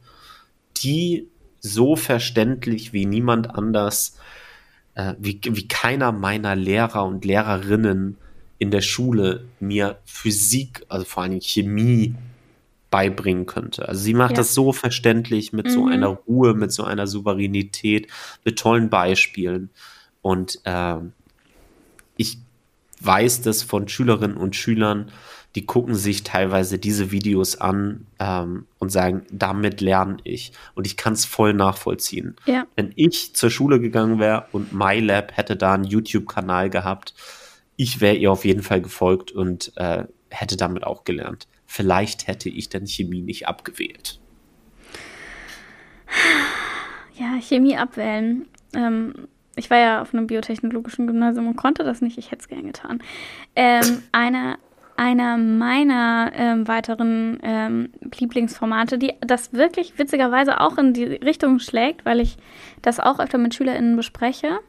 die so verständlich wie niemand anders, wie keiner meiner Lehrer und Lehrerinnen in der Schule mir Physik, also vor allem Chemie, beibringen könnte. Also sie macht das so verständlich mit so einer Ruhe, mit so einer Souveränität, mit tollen Beispielen. Und ich weiß das von Schülerinnen und Schülern, die gucken sich teilweise diese Videos an und sagen, damit lerne ich. Und ich kann es voll nachvollziehen. Ja. Wenn ich zur Schule gegangen wäre und MyLab hätte da einen YouTube-Kanal gehabt, ich wäre ihr auf jeden Fall gefolgt und hätte damit auch gelernt. Vielleicht hätte ich dann Chemie nicht abgewählt. Ja, Chemie abwählen. Ich war ja auf einem biotechnologischen Gymnasium und konnte das nicht. Ich hätte es gern getan. Einer meiner weiteren Lieblingsformate, die das wirklich witzigerweise auch in die Richtung schlägt, weil ich das auch öfter mit SchülerInnen bespreche,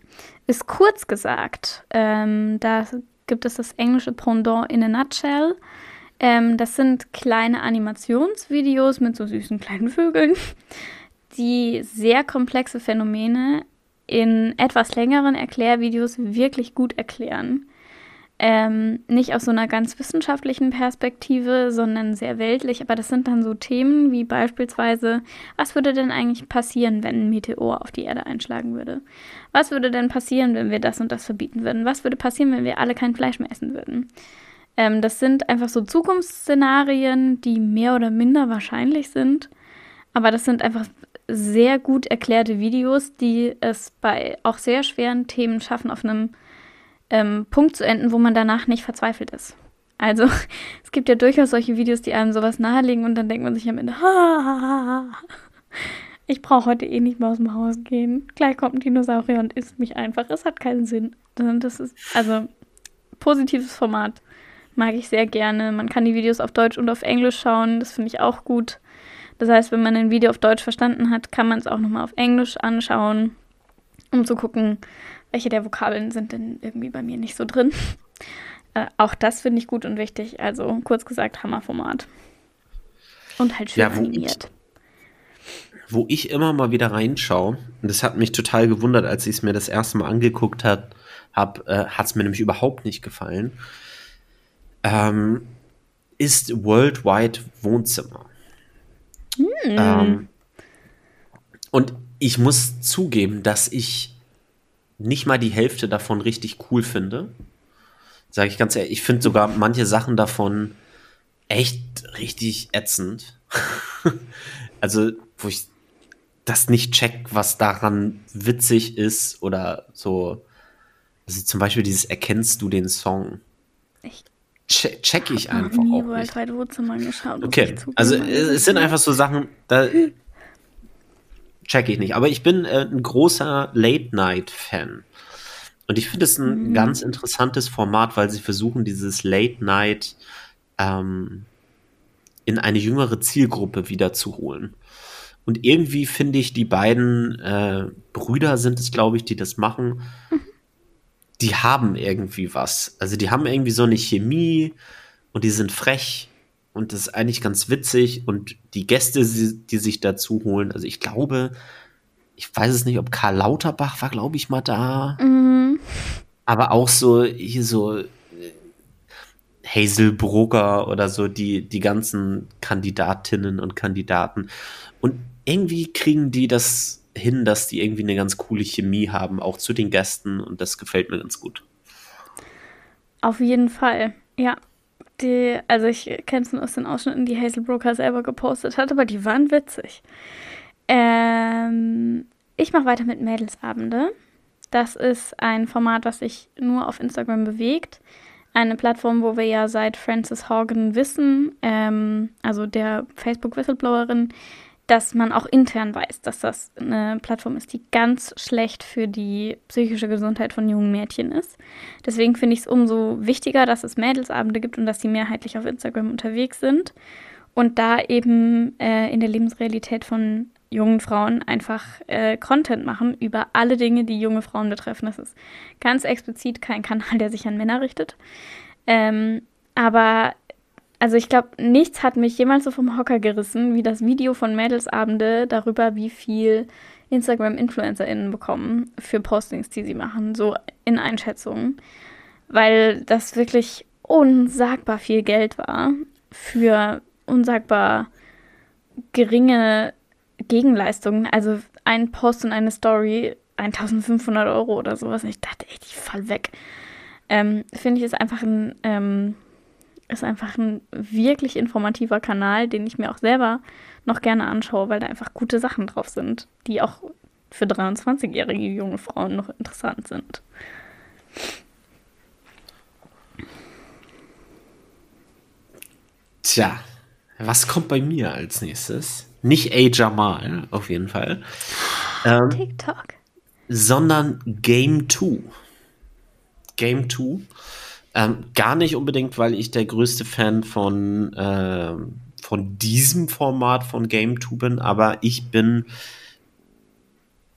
ist Kurzgesagt. Da gibt es das englische Pendant in a Nutshell. Das sind kleine Animationsvideos mit so süßen kleinen Vögeln, die sehr komplexe Phänomene in etwas längeren Erklärvideos wirklich gut erklären. Nicht aus so einer ganz wissenschaftlichen Perspektive, sondern sehr weltlich. Aber das sind dann so Themen wie beispielsweise, was würde denn eigentlich passieren, wenn ein Meteor auf die Erde einschlagen würde? Was würde denn passieren, wenn wir das und das verbieten würden? Was würde passieren, wenn wir alle kein Fleisch mehr essen würden? Das sind einfach so Zukunftsszenarien, die mehr oder minder wahrscheinlich sind. Aber das sind einfach sehr gut erklärte Videos, die es bei auch sehr schweren Themen schaffen, auf einem Punkt zu enden, wo man danach nicht verzweifelt ist. Also es gibt ja durchaus solche Videos, die einem sowas nahelegen und dann denkt man sich am Ende, ich brauche heute eh nicht mehr aus dem Haus gehen. Gleich kommt ein Dinosaurier und isst mich einfach. Es hat keinen Sinn. Das ist also positives Format. Mag ich sehr gerne. Man kann die Videos auf Deutsch und auf Englisch schauen. Das finde ich auch gut. Das heißt, wenn man ein Video auf Deutsch verstanden hat, kann man es auch nochmal auf Englisch anschauen, um zu gucken, welche der Vokabeln sind denn irgendwie bei mir nicht so drin. Auch das finde ich gut und wichtig. Also kurz gesagt, Hammerformat. Und halt schön animiert. Wo ich immer mal wieder reinschaue, und das hat mich total gewundert, als ich es mir das erste Mal angeguckt habe, hat es mir nämlich überhaupt nicht gefallen, ist Worldwide Wohnzimmer. Und ich muss zugeben, dass ich nicht mal die Hälfte davon richtig cool finde. Sage ich ganz ehrlich, ich finde sogar manche Sachen davon echt richtig ätzend. Also, wo ich das nicht check, was daran witzig ist oder so. Also zum Beispiel dieses Erkennst du den Song? Check ich einfach auch nicht. Okay, also es sind einfach so Sachen, da check ich nicht. Aber ich bin ein großer Late-Night-Fan. Und ich finde es ein ganz interessantes Format, weil sie versuchen, dieses Late-Night in eine jüngere Zielgruppe wiederzuholen. Und irgendwie finde ich, die beiden Brüder sind es, glaube ich, die das machen, die haben irgendwie was. Also die haben irgendwie so eine Chemie und die sind frech und das ist eigentlich ganz witzig und die Gäste, die sich dazu holen, also ich glaube, ich weiß es nicht, ob Karl Lauterbach war, glaube ich, mal da, aber auch so, hier so Hazelbrugger oder so, die ganzen Kandidatinnen und Kandidaten und irgendwie kriegen die das hin, dass die irgendwie eine ganz coole Chemie haben, auch zu den Gästen und das gefällt mir ganz gut. Auf jeden Fall, ja. Also ich kenne es nur aus den Ausschnitten, die Hazel Brooker selber gepostet hat, aber die waren witzig. Ich mache weiter mit Mädelsabende. Das ist ein Format, was sich nur auf Instagram bewegt. Eine Plattform, wo wir ja seit Frances Haugen wissen, also der Facebook-Whistleblowerin, dass man auch intern weiß, dass das eine Plattform ist, die ganz schlecht für die psychische Gesundheit von jungen Mädchen ist. Deswegen finde ich es umso wichtiger, dass es Mädelsabende gibt und dass die mehrheitlich auf Instagram unterwegs sind und da eben in der Lebensrealität von jungen Frauen einfach Content machen über alle Dinge, die junge Frauen betreffen. Das ist ganz explizit kein Kanal, der sich an Männer richtet. Also ich glaube, nichts hat mich jemals so vom Hocker gerissen, wie das Video von Mädelsabende darüber, wie viel Instagram-InfluencerInnen bekommen für Postings, die sie machen, so in Einschätzungen. weil das wirklich unsagbar viel Geld war für unsagbar geringe Gegenleistungen. Also ein Post und eine Story, 1.500 € oder sowas. Und ich dachte, ey, ich fall weg. Finde ich, ist einfach ein wirklich informativer Kanal, den ich mir auch selber noch gerne anschaue, weil da einfach gute Sachen drauf sind, die auch für 23-jährige junge Frauen noch interessant sind. Tja, was kommt bei mir als nächstes? Nicht A. Jamal, auf jeden Fall. TikTok. Sondern Game 2. Game 2. Gar nicht unbedingt, weil ich der größte Fan von diesem Format von Game 2 bin, aber ich bin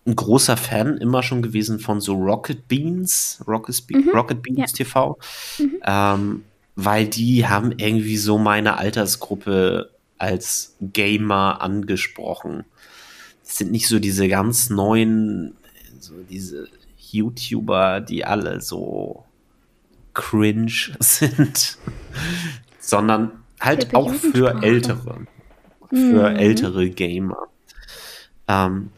ein großer Fan immer schon gewesen von so Rocket Beans ja. TV, weil die haben irgendwie so meine Altersgruppe als Gamer angesprochen. Das sind nicht so diese ganz neuen, so diese YouTuber, die alle so cringe sind, sondern halt auch für Ältere, Gamer. Und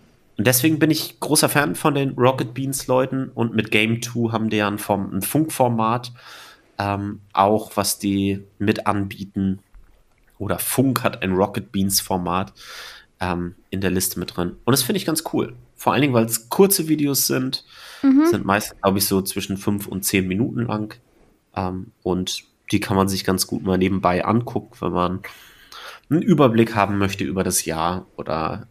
deswegen bin ich großer Fan von den Rocket Beans Leuten, und mit Game 2 haben die ja ein Funkformat, auch was die mit anbieten, oder Funk hat ein Rocket Beans Format in der Liste mit drin. Und das finde ich ganz cool. Vor allen Dingen, weil es kurze Videos sind, sind meist, glaube ich, so zwischen 5 und 10 Minuten lang. Und die kann man sich ganz gut mal nebenbei angucken, wenn man einen Überblick haben möchte über das Jahr oder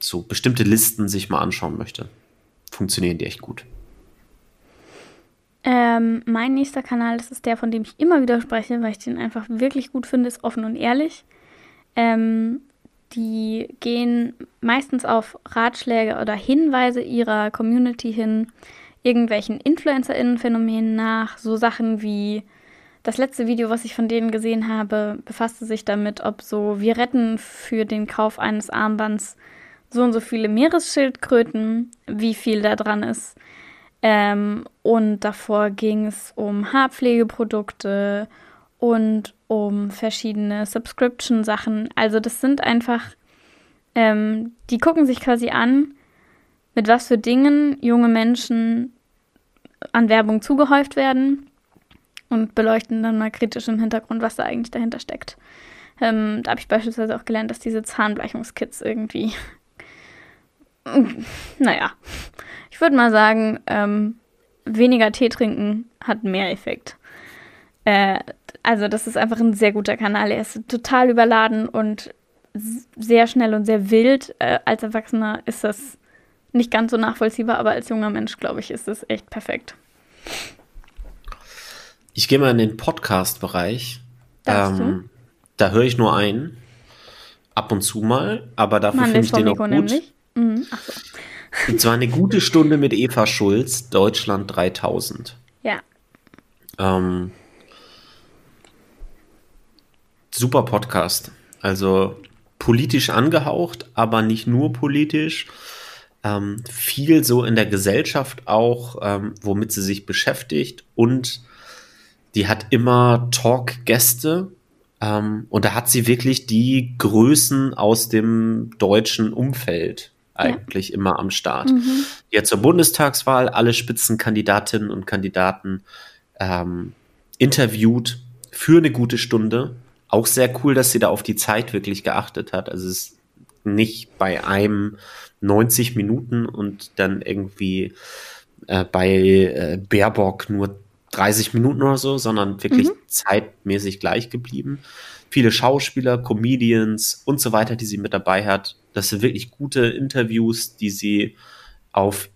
so bestimmte Listen sich mal anschauen möchte. Funktionieren die echt gut. Mein nächster Kanal, das ist der, von dem ich immer wieder spreche, weil ich den einfach wirklich gut finde, ist Offen und Ehrlich. Die gehen meistens auf Ratschläge oder Hinweise ihrer Community hin, irgendwelchen InfluencerInnen-Phänomenen nach, so Sachen wie das letzte Video, was ich von denen gesehen habe, befasste sich damit, ob so wir retten für den Kauf eines Armbands so und so viele Meeresschildkröten, wie viel da dran ist. Und davor ging es um Haarpflegeprodukte und um verschiedene Subscription-Sachen. Also das sind einfach, die gucken sich quasi an, mit was für Dingen junge Menschen an Werbung zugehäuft werden, und beleuchten dann mal kritisch im Hintergrund, was da eigentlich dahinter steckt. Da habe ich beispielsweise auch gelernt, dass diese Zahnbleichungskits irgendwie, naja, ich würde mal sagen, weniger Tee trinken hat mehr Effekt. Also das ist einfach ein sehr guter Kanal. Er ist total überladen und sehr schnell und sehr wild. Als Erwachsener ist das nicht ganz so nachvollziehbar, aber als junger Mensch, glaube ich, ist das echt perfekt. Ich gehe mal in den Podcast-Bereich. Da höre ich nur einen. Ab und zu mal, aber dafür finde ich den auch gut. Und zwar eine gute Stunde mit Eva Schulz, Deutschland 3000. Ja. Super Podcast. Also politisch angehaucht, aber nicht nur politisch. Viel so in der Gesellschaft auch, womit sie sich beschäftigt. Und die hat immer Talk-Gäste. Und da hat sie wirklich die Größen aus dem deutschen Umfeld eigentlich immer am Start. Die hat zur Bundestagswahl alle Spitzenkandidatinnen und Kandidaten interviewt für eine gute Stunde. Auch sehr cool, dass sie da auf die Zeit wirklich geachtet hat. Also es ist nicht bei einem 90 Minuten und dann irgendwie bei Baerbock nur 30 Minuten oder so, sondern wirklich zeitmäßig gleich geblieben. Viele Schauspieler, Comedians und so weiter, die sie mit dabei hat. Das sind wirklich gute Interviews, die sie auf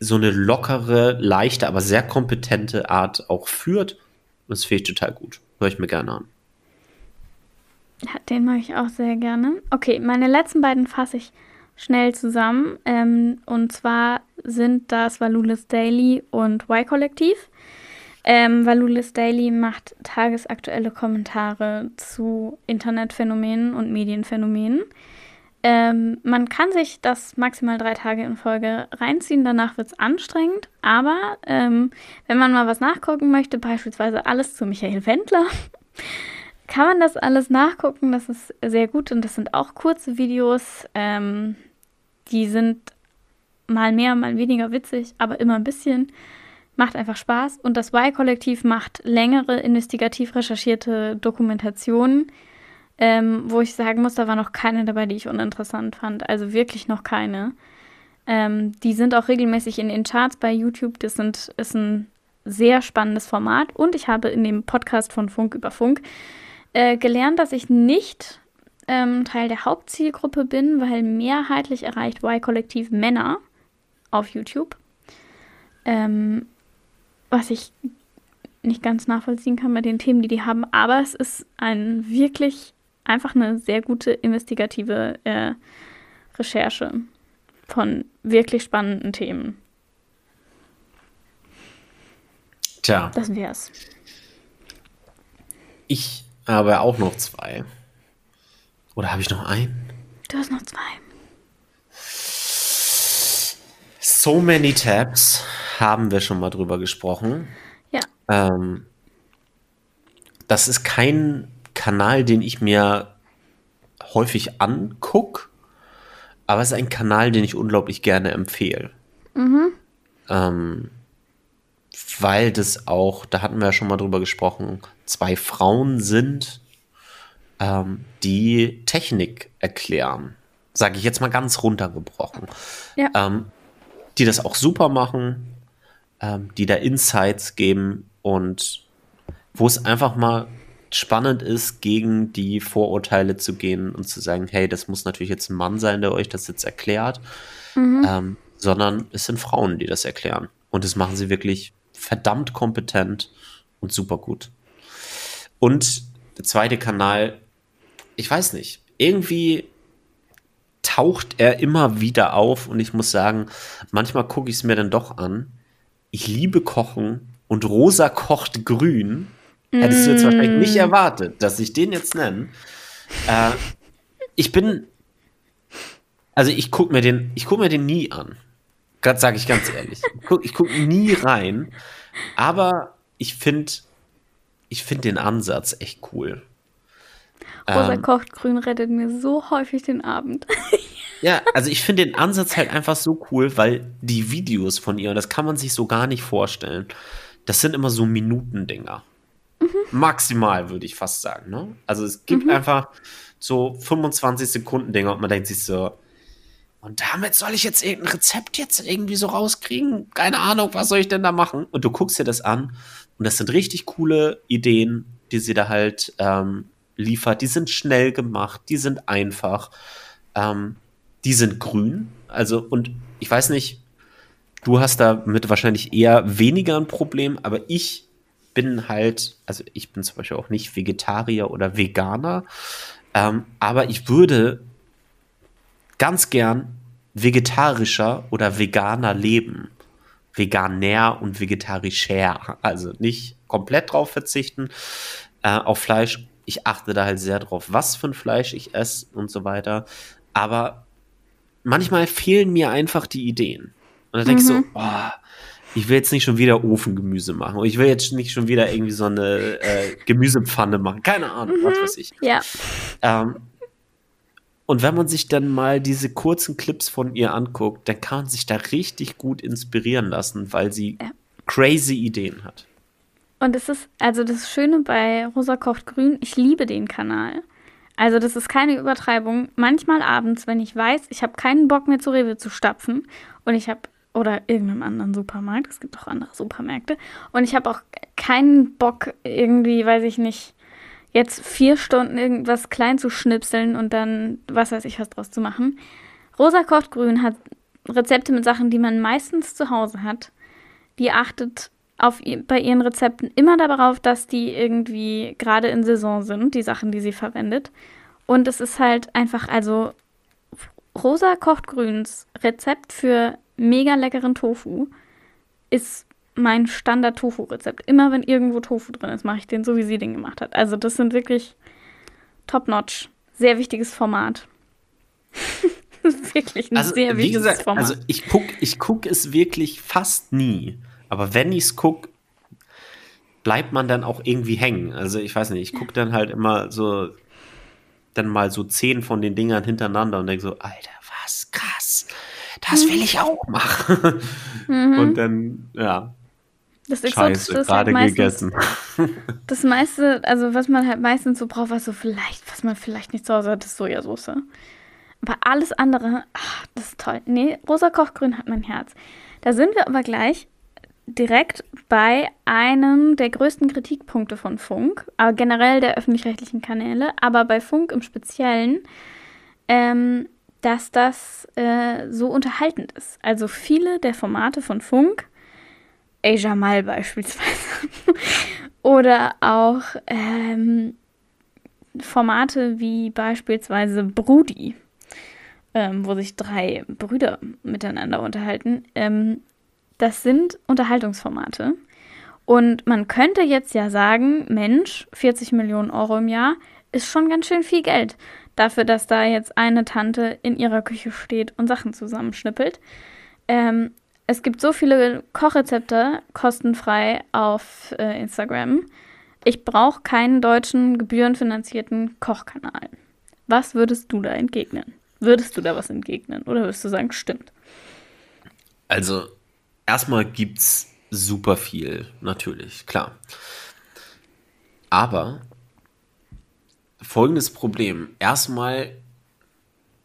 so eine lockere, leichte, aber sehr kompetente Art auch führt. Das finde ich total gut. Höre ich mir gerne an. Ja, den mag ich auch sehr gerne. Okay, meine letzten beiden fasse ich schnell zusammen. Und zwar sind das Walulis Daily und Y-Kollektiv. Walulis Daily macht tagesaktuelle Kommentare zu Internetphänomenen und Medienphänomenen. Man kann sich das maximal 3 Tage in Folge reinziehen, danach wird es anstrengend, aber wenn man mal was nachgucken möchte, beispielsweise alles zu Michael Wendler, kann man das alles nachgucken, das ist sehr gut und das sind auch kurze Videos, die sind mal mehr, mal weniger witzig, aber immer ein bisschen, macht einfach Spaß und das Y-Kollektiv macht längere, investigativ recherchierte Dokumentationen, wo ich sagen muss, da war noch keine dabei, die ich uninteressant fand. Also wirklich noch keine. Die sind auch regelmäßig in den Charts bei YouTube. Das ist ein sehr spannendes Format. Und ich habe in dem Podcast von Funk über Funk gelernt, dass ich nicht Teil der Hauptzielgruppe bin, weil mehrheitlich erreicht Y-Kollektiv Männer auf YouTube. Was ich nicht ganz nachvollziehen kann bei den Themen, die haben. Aber es ist ein wirklich einfach eine sehr gute investigative Recherche von wirklich spannenden Themen. Tja. Das wär's. Ich habe auch noch 2. Oder habe ich noch einen? Du hast noch 2. So many tabs haben wir schon mal drüber gesprochen. Ja. Das ist kein Kanal, den ich mir häufig angucke, aber es ist ein Kanal, den ich unglaublich gerne empfehle. Mhm. Weil das auch, da hatten wir ja schon mal drüber gesprochen, 2 Frauen sind, die Technik erklären. Sage ich jetzt mal ganz runtergebrochen. Ja. Die das auch super machen, die da Insights geben und wo es einfach mal spannend ist, gegen die Vorurteile zu gehen und zu sagen, hey, das muss natürlich jetzt ein Mann sein, der euch das jetzt erklärt, sondern es sind Frauen, die das erklären. Und das machen sie wirklich verdammt kompetent und super gut. Und der zweite Kanal, ich weiß nicht, irgendwie taucht er immer wieder auf und ich muss sagen, manchmal gucke ich es mir dann doch an. Ich liebe Kochen und Rosa kocht grün. Hättest du jetzt wahrscheinlich nicht erwartet, dass ich den jetzt nenne. Ich gucke mir den nie an. Das sage ich ganz ehrlich. Ich guck nie rein. Aber ich find den Ansatz echt cool. Rosa kocht grün rettet mir so häufig den Abend. Ja, also ich finde den Ansatz halt einfach so cool, weil die Videos von ihr, und das kann man sich so gar nicht vorstellen, das sind immer so Minutendinger. Maximal, würde ich fast sagen. Ne? Also es gibt einfach so 25-Sekunden-Dinger und man denkt sich so, und damit soll ich jetzt irgendein Rezept jetzt irgendwie so rauskriegen? Keine Ahnung, was soll ich denn da machen? Und du guckst dir das an und das sind richtig coole Ideen, die sie da halt liefert. Die sind schnell gemacht, die sind einfach, die sind grün. Also und ich weiß nicht, du hast damit wahrscheinlich eher weniger ein Problem, aber ich bin zum Beispiel auch nicht Vegetarier oder Veganer, aber ich würde ganz gern vegetarischer oder veganer leben. Veganär und vegetarischer, also nicht komplett drauf verzichten, auf Fleisch. Ich achte da halt sehr drauf, was für ein Fleisch ich esse und so weiter, aber manchmal fehlen mir einfach die Ideen. Und dann denke ich so, ich will jetzt nicht schon wieder Ofengemüse machen. Und ich will jetzt nicht schon wieder irgendwie so eine Gemüsepfanne machen. Keine Ahnung, was weiß ich. Ja. Und wenn man sich dann mal diese kurzen Clips von ihr anguckt, dann kann man sich da richtig gut inspirieren lassen, weil sie crazy Ideen hat. Und es ist, also das Schöne bei Rosa kocht grün, ich liebe den Kanal. Also das ist keine Übertreibung. Manchmal abends, wenn ich weiß, ich habe keinen Bock mehr zu Rewe zu stapfen und ich habe oder irgendeinem anderen Supermarkt. Es gibt auch andere Supermärkte. Und ich habe auch keinen Bock, irgendwie, weiß ich nicht, jetzt 4 Stunden irgendwas klein zu schnipseln und dann, was weiß ich, was draus zu machen. Rosa kocht grün hat Rezepte mit Sachen, die man meistens zu Hause hat. Die achtet bei ihren Rezepten immer darauf, dass die irgendwie gerade in Saison sind, die Sachen, die sie verwendet. Und es ist halt einfach, also Rosa kocht grüns Rezept für mega leckeren Tofu ist mein Standard-Tofu-Rezept. Immer wenn irgendwo Tofu drin ist, mache ich den so, wie sie den gemacht hat. Also das sind wirklich top-notch. Sehr wichtiges Format. Das ist wirklich ein also, sehr wichtiges Format. Wie gesagt, also ich guck es wirklich fast nie. Aber wenn ich es gucke, bleibt man dann auch irgendwie hängen. Also ich weiß nicht, ich gucke dann halt immer so, dann mal so 10 von den Dingern hintereinander und denke so, Alter, was krass, das will ich auch machen. Mhm. Und dann, ja, das ist Scheiße, so, das gerade halt meistens, gegessen. Das meiste, also was man halt meistens so braucht, was so vielleicht, was man vielleicht nicht zu Hause hat, ist Sojasauce. Aber alles andere, ach, das ist toll. Nee, Rosa kocht grün hat mein Herz. Da sind wir aber gleich direkt bei einem der größten Kritikpunkte von Funk, aber generell der öffentlich-rechtlichen Kanäle, aber bei Funk im Speziellen, dass das so unterhaltend ist. Also viele der Formate von Funk, Asia Mal beispielsweise, oder auch Formate wie beispielsweise Brudi, wo sich 3 Brüder miteinander unterhalten, das sind Unterhaltungsformate. Und man könnte jetzt ja sagen, Mensch, 40 Millionen Euro im Jahr ist schon ganz schön viel Geld. Dafür, dass da jetzt eine Tante in ihrer Küche steht und Sachen zusammenschnippelt. Es gibt so viele Kochrezepte kostenfrei auf Instagram. Ich brauche keinen deutschen, gebührenfinanzierten Kochkanal. Was würdest du da entgegnen? Würdest du da was entgegnen? Oder würdest du sagen, stimmt? Also, erstmal gibt's super viel, natürlich, klar. Aber folgendes Problem. Erstmal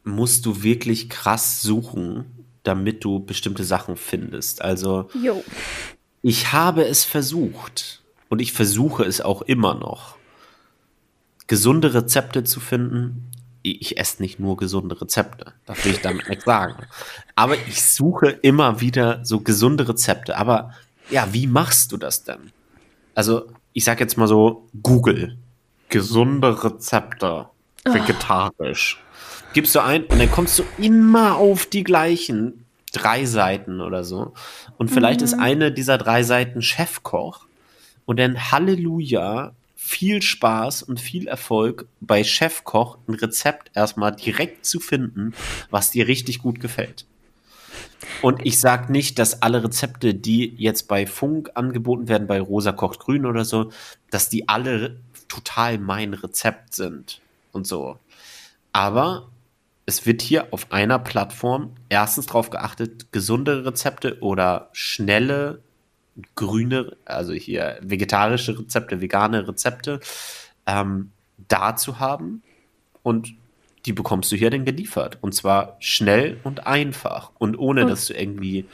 musst du wirklich krass suchen, damit du bestimmte Sachen findest. Also, ich habe es versucht und ich versuche es auch immer noch, gesunde Rezepte zu finden. Ich esse nicht nur gesunde Rezepte, das will ich damit nicht sagen. Aber ich suche immer wieder so gesunde Rezepte. Aber ja, wie machst du das denn? Also, ich sag jetzt mal so, Google, gesunde Rezepte, vegetarisch. Gibst du ein und dann kommst du immer auf die gleichen 3 Seiten oder so. Und vielleicht ist eine dieser 3 Seiten Chefkoch und dann Halleluja, viel Spaß und viel Erfolg bei Chefkoch, ein Rezept erstmal direkt zu finden, was dir richtig gut gefällt. Und ich sag nicht, dass alle Rezepte, die jetzt bei Funk angeboten werden, bei Rosa kocht grün oder so, dass die alle total mein Rezept sind und so. Aber es wird hier auf einer Plattform erstens darauf geachtet, gesunde Rezepte oder schnelle, grüne, also hier vegetarische Rezepte, vegane Rezepte da zu haben. Und die bekommst du hier dann geliefert. Und zwar schnell und einfach. Und ohne, dass du irgendwie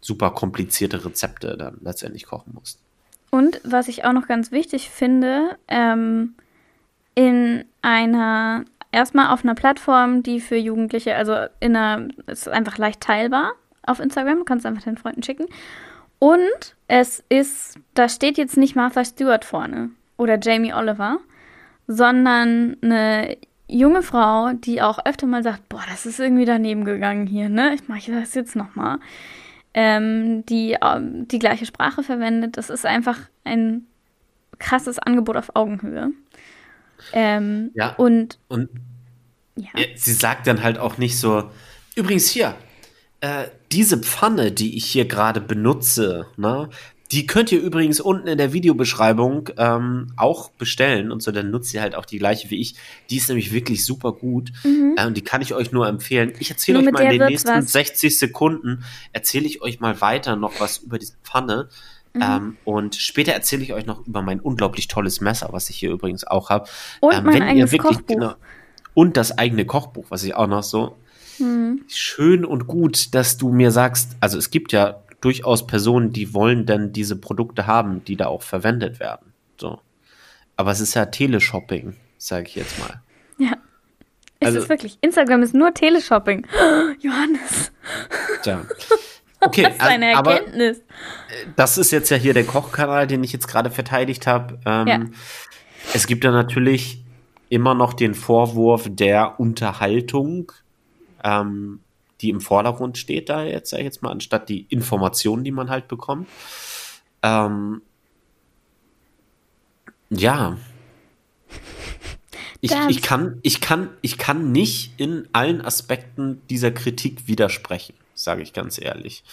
super komplizierte Rezepte dann letztendlich kochen musst. Und was ich auch noch ganz wichtig finde, erstmal auf einer Plattform, die für Jugendliche, also es ist einfach leicht teilbar auf Instagram, du kannst einfach deinen Freunden schicken. Und da steht jetzt nicht Martha Stewart vorne oder Jamie Oliver, sondern eine junge Frau, die auch öfter mal sagt, boah, das ist irgendwie daneben gegangen hier, ne? Ich mache das jetzt nochmal. Die gleiche Sprache verwendet. Das ist einfach ein krasses Angebot auf Augenhöhe. Ja. Sie sagt dann halt auch nicht so, übrigens hier, diese Pfanne, die ich hier gerade benutze, ne, die könnt ihr übrigens unten in der Videobeschreibung auch bestellen und so, dann nutzt ihr halt auch die gleiche wie ich. Die ist nämlich wirklich super gut und die kann ich euch nur empfehlen. Ich erzähle euch mal in den nächsten 60 Sekunden, erzähle ich euch mal weiter noch was über diese Pfanne. Und später erzähle ich euch noch über mein unglaublich tolles Messer, was ich hier übrigens auch habe. Und mein eigenes Kochbuch. Und das eigene Kochbuch, was ich auch noch so. Schön und gut, dass du mir sagst, also es gibt ja durchaus Personen, die wollen dann diese Produkte haben, die da auch verwendet werden. So. Aber es ist ja Teleshopping, sage ich jetzt mal. Ja, ist wirklich. Instagram ist nur Teleshopping. Oh, Johannes. Tja. Okay, das ist eine Erkenntnis. Aber das ist jetzt ja hier der Kochkanal, den ich jetzt gerade verteidigt habe. Es gibt ja natürlich immer noch den Vorwurf der Unterhaltung, die im Vordergrund steht da jetzt, sag ich jetzt mal, anstatt die Informationen, die man halt bekommt. Ich kann nicht in allen Aspekten dieser Kritik widersprechen, sage ich ganz ehrlich.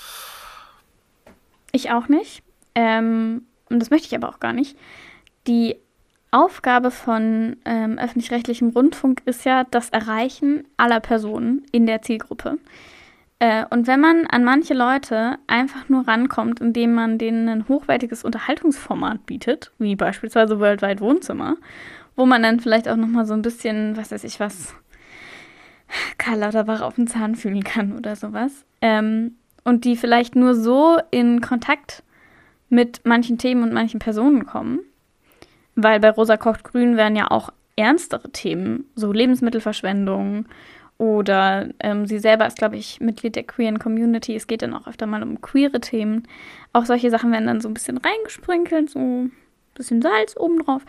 Ich auch nicht. Und das möchte ich aber auch gar nicht. Die Aufgabe von öffentlich-rechtlichem Rundfunk ist ja das Erreichen aller Personen in der Zielgruppe. Und wenn man an manche Leute einfach nur rankommt, indem man denen ein hochwertiges Unterhaltungsformat bietet, wie beispielsweise Worldwide Wohnzimmer, wo man dann vielleicht auch nochmal so ein bisschen, was weiß ich was, Karl Lauterbach auf den Zahn fühlen kann oder sowas, und die vielleicht nur so in Kontakt mit manchen Themen und manchen Personen kommen, weil bei Rosa kocht grün werden ja auch ernstere Themen, so Lebensmittelverschwendung oder sie selber ist, glaube ich, Mitglied der queeren Community. Es geht dann auch öfter mal um queere Themen. Auch solche Sachen werden dann so ein bisschen reingesprinkelt, so ein bisschen Salz obendrauf.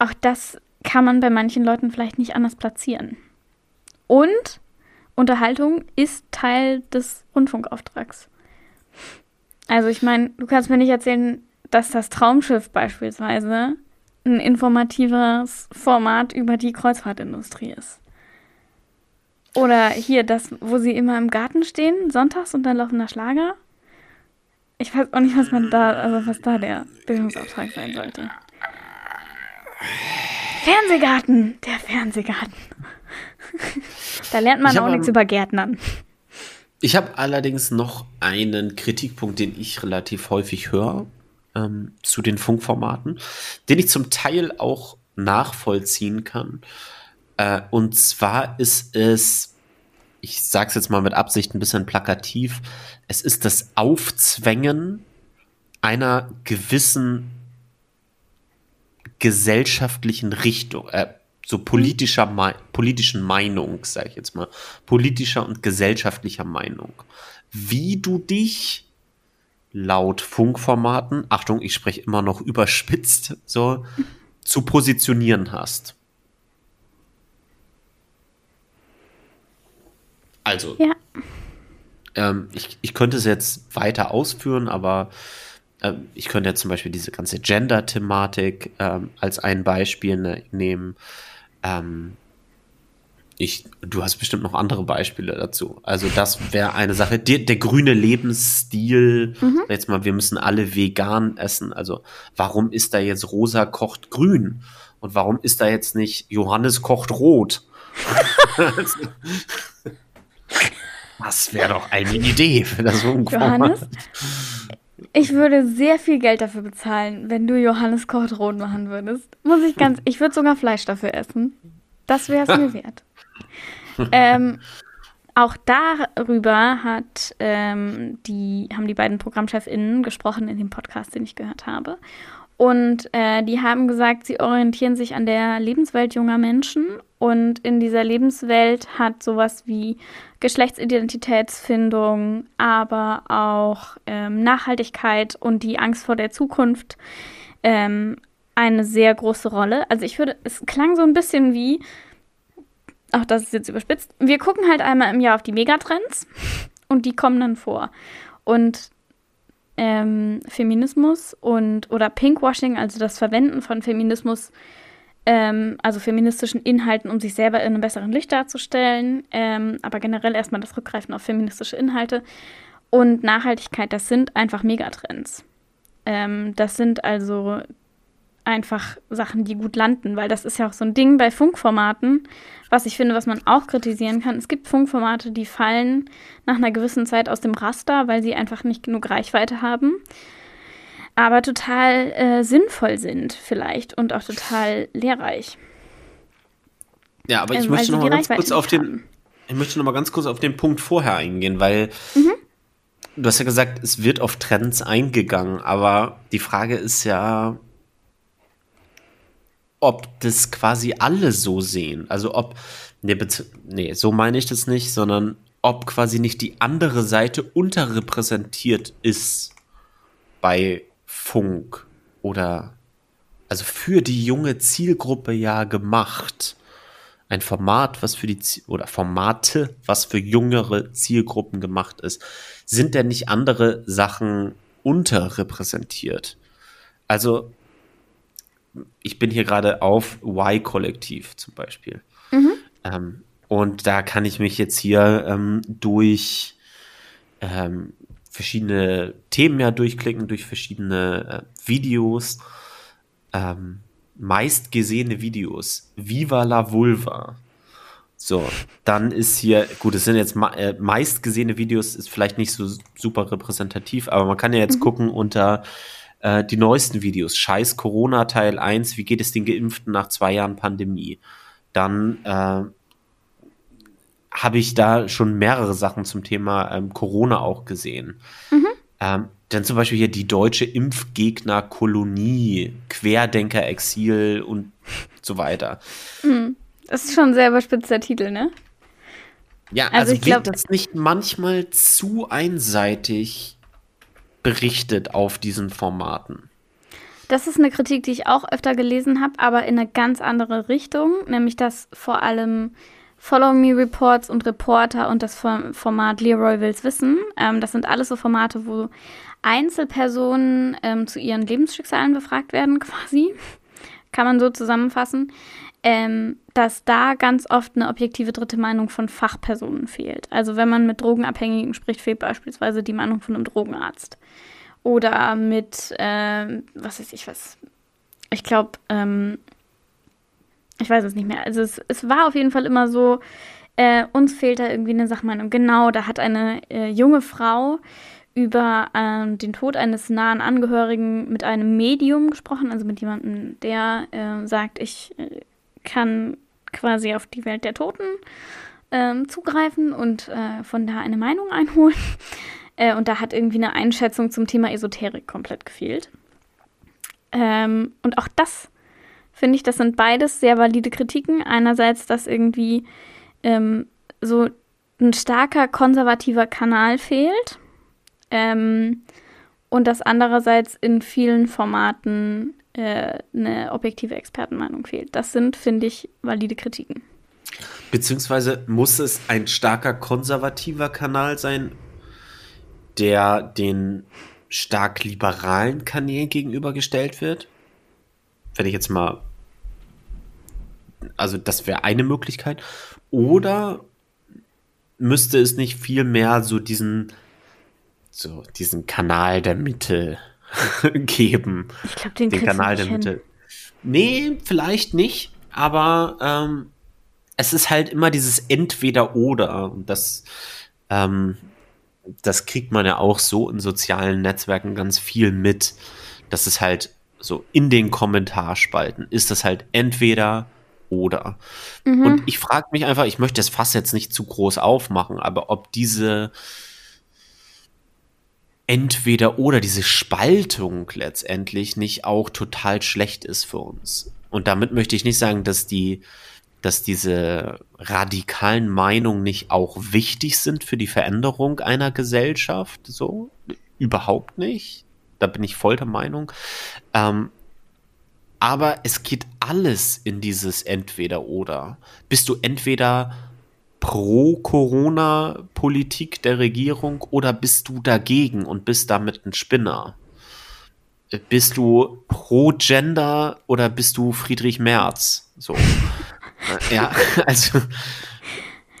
Auch das kann man bei manchen Leuten vielleicht nicht anders platzieren. Und Unterhaltung ist Teil des Rundfunkauftrags. Also ich meine, du kannst mir nicht erzählen, dass das Traumschiff beispielsweise ein informatives Format über die Kreuzfahrtindustrie ist. Oder hier das, wo sie immer im Garten stehen, sonntags und dann laufender Schlager. Ich weiß auch nicht, was da der Bildungsauftrag sein sollte. Fernsehgarten! Der Fernsehgarten. Da lernt man auch nichts über Gärtnern. Ich habe allerdings noch einen Kritikpunkt, den ich relativ häufig höre, zu den Funkformaten, den ich zum Teil auch nachvollziehen kann. Und zwar ist es, ich sage es jetzt mal mit Absicht ein bisschen plakativ, es ist das Aufzwängen einer gewissen gesellschaftlichen Richtung, so politischen Meinung, sage ich jetzt mal, politischer und gesellschaftlicher Meinung. Wie du dich laut Funkformaten, Achtung, ich spreche immer noch überspitzt, so zu positionieren hast. Also, ja. Ich könnte es jetzt weiter ausführen, aber ich könnte jetzt zum Beispiel diese ganze Gender-Thematik als ein Beispiel nehmen. Du hast bestimmt noch andere Beispiele dazu. Also das wäre eine Sache. Der grüne Lebensstil, jetzt mal, wir müssen alle vegan essen. Also warum ist da jetzt Rosa kocht grün? Und warum ist da jetzt nicht Johannes kocht rot? Das wäre doch eine Idee für das Johannes? Ich würde sehr viel Geld dafür bezahlen, wenn du Johannes kocht rot machen würdest. Ich würde sogar Fleisch dafür essen. Das wäre es mir wert. Auch darüber haben die beiden ProgrammchefInnen gesprochen in dem Podcast, den ich gehört habe. Und die haben gesagt, sie orientieren sich an der Lebenswelt junger Menschen. Und in dieser Lebenswelt hat sowas wie Geschlechtsidentitätsfindung, aber auch Nachhaltigkeit und die Angst vor der Zukunft eine sehr große Rolle. Also es klang so ein bisschen wie, auch das ist jetzt überspitzt, wir gucken halt einmal im Jahr auf die Megatrends und die kommen dann vor. Und Feminismus oder Pinkwashing, also das Verwenden von Feminismus, also feministischen Inhalten, um sich selber in einem besseren Licht darzustellen, aber generell erstmal das Rückgreifen auf feministische Inhalte und Nachhaltigkeit, das sind einfach Megatrends. Das sind also einfach Sachen, die gut landen, weil das ist ja auch so ein Ding bei Funkformaten, was ich finde, was man auch kritisieren kann. Es gibt Funkformate, die fallen nach einer gewissen Zeit aus dem Raster, weil sie einfach nicht genug Reichweite haben, aber total sinnvoll sind vielleicht und auch total lehrreich. Ja, aber ich möchte nochmal ganz kurz auf den Punkt vorher eingehen, weil du hast ja gesagt, es wird auf Trends eingegangen, aber die Frage ist ja, ob das quasi alle so sehen. Also so meine ich das nicht, sondern ob quasi nicht die andere Seite unterrepräsentiert ist bei Funk oder also für die junge Zielgruppe ja gemacht. Ein Format, was für Formate, was für jüngere Zielgruppen gemacht ist. Sind denn nicht andere Sachen unterrepräsentiert? Also ich bin hier gerade auf Y-Kollektiv zum Beispiel. Mhm. Und da kann ich mich jetzt hier durch verschiedene Themen ja durchklicken, durch verschiedene Videos, meistgesehene Videos. Viva la Vulva. So, dann ist hier, gut, es sind jetzt meistgesehene Videos, ist vielleicht nicht so super repräsentativ, aber man kann ja jetzt gucken unter die neuesten Videos. Scheiß Corona Teil 1, wie geht es den Geimpften nach 2 Jahren Pandemie? Dann habe ich da schon mehrere Sachen zum Thema Corona auch gesehen. Mhm. Dann zum Beispiel hier die deutsche Impfgegner-Kolonie, Querdenker-Exil und so weiter. Mhm. Das ist schon ein sehr überspitzter Titel, ne? Ja, also ich glaube, das nicht manchmal zu einseitig berichtet auf diesen Formaten. Das ist eine Kritik, die ich auch öfter gelesen habe, aber in eine ganz andere Richtung, nämlich dass vor allem Follow-me-Reports und Reporter und das Format Leroy will's wissen, das sind alles so Formate, wo Einzelpersonen zu ihren Lebensschicksalen befragt werden quasi, kann man so zusammenfassen, dass da ganz oft eine objektive dritte Meinung von Fachpersonen fehlt. Also wenn man mit Drogenabhängigen spricht, fehlt beispielsweise die Meinung von einem Drogenarzt. Oder mit, was weiß ich was, ich glaube, ich weiß es nicht mehr. Also es war auf jeden Fall immer so, uns fehlt da irgendwie eine Sachmeinung. Genau, da hat eine junge Frau über den Tod eines nahen Angehörigen mit einem Medium gesprochen, also mit jemandem, der sagt, ich kann quasi auf die Welt der Toten zugreifen und von da eine Meinung einholen. Und da hat irgendwie eine Einschätzung zum Thema Esoterik komplett gefehlt. Und auch das, finde ich, das sind beides sehr valide Kritiken. Einerseits, dass irgendwie so ein starker konservativer Kanal fehlt. Und dass andererseits in vielen Formaten eine objektive Expertenmeinung fehlt. Das sind, finde ich, valide Kritiken. Beziehungsweise muss es ein starker konservativer Kanal sein, der den stark liberalen Kanälen gegenübergestellt wird? Wenn ich jetzt mal, also das wäre eine Möglichkeit. Oder müsste es nicht viel mehr so diesen Kanal der Mitte geben. Ich glaube, den Kanal der Mitte. Nee, vielleicht nicht, aber es ist halt immer dieses Entweder-Oder. Und das kriegt man ja auch so in sozialen Netzwerken ganz viel mit. Das ist halt so in den Kommentarspalten, ist das halt Entweder-Oder. Mhm. Und ich frage mich einfach, ich möchte das Fass jetzt nicht zu groß aufmachen, aber ob diese Entweder-Oder, diese Spaltung letztendlich nicht auch total schlecht ist für uns. Und damit möchte ich nicht sagen, dass diese radikalen Meinungen nicht auch wichtig sind für die Veränderung einer Gesellschaft. So, überhaupt nicht. Da bin ich voll der Meinung. Aber es geht alles in dieses Entweder-Oder. Bist du entweder Pro-Corona-Politik der Regierung oder bist du dagegen und bist damit ein Spinner? Bist du pro-Gender oder bist du Friedrich Merz? So. Ja, also.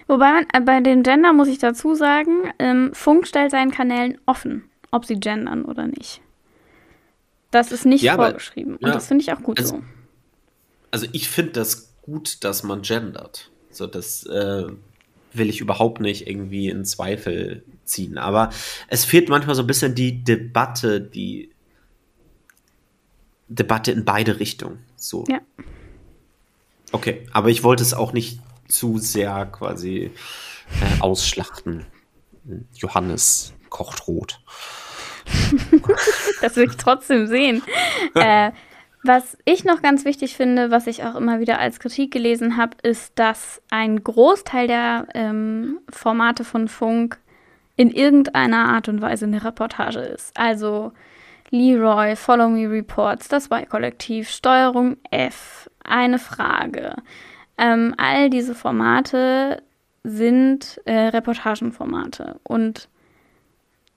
Wobei man, bei dem Gender muss ich dazu sagen, Funk stellt seinen Kanälen offen, ob sie gendern oder nicht. Das ist nicht vorgeschrieben aber, und das finde ich auch gut so. Also ich finde das gut, dass man gendert. So, das will ich überhaupt nicht irgendwie in Zweifel ziehen. Aber es fehlt manchmal so ein bisschen die Debatte in beide Richtungen. So. Ja. Okay, aber ich wollte es auch nicht zu sehr quasi ausschlachten. Johannes kocht rot. Das will ich trotzdem sehen. Was ich noch ganz wichtig finde, was ich auch immer wieder als Kritik gelesen habe, ist, dass ein Großteil der Formate von Funk in irgendeiner Art und Weise eine Reportage ist. Also Leroy, Follow-me-Reports, das Y-Kollektiv, Steuerung F, eine Frage. All diese Formate sind Reportagenformate und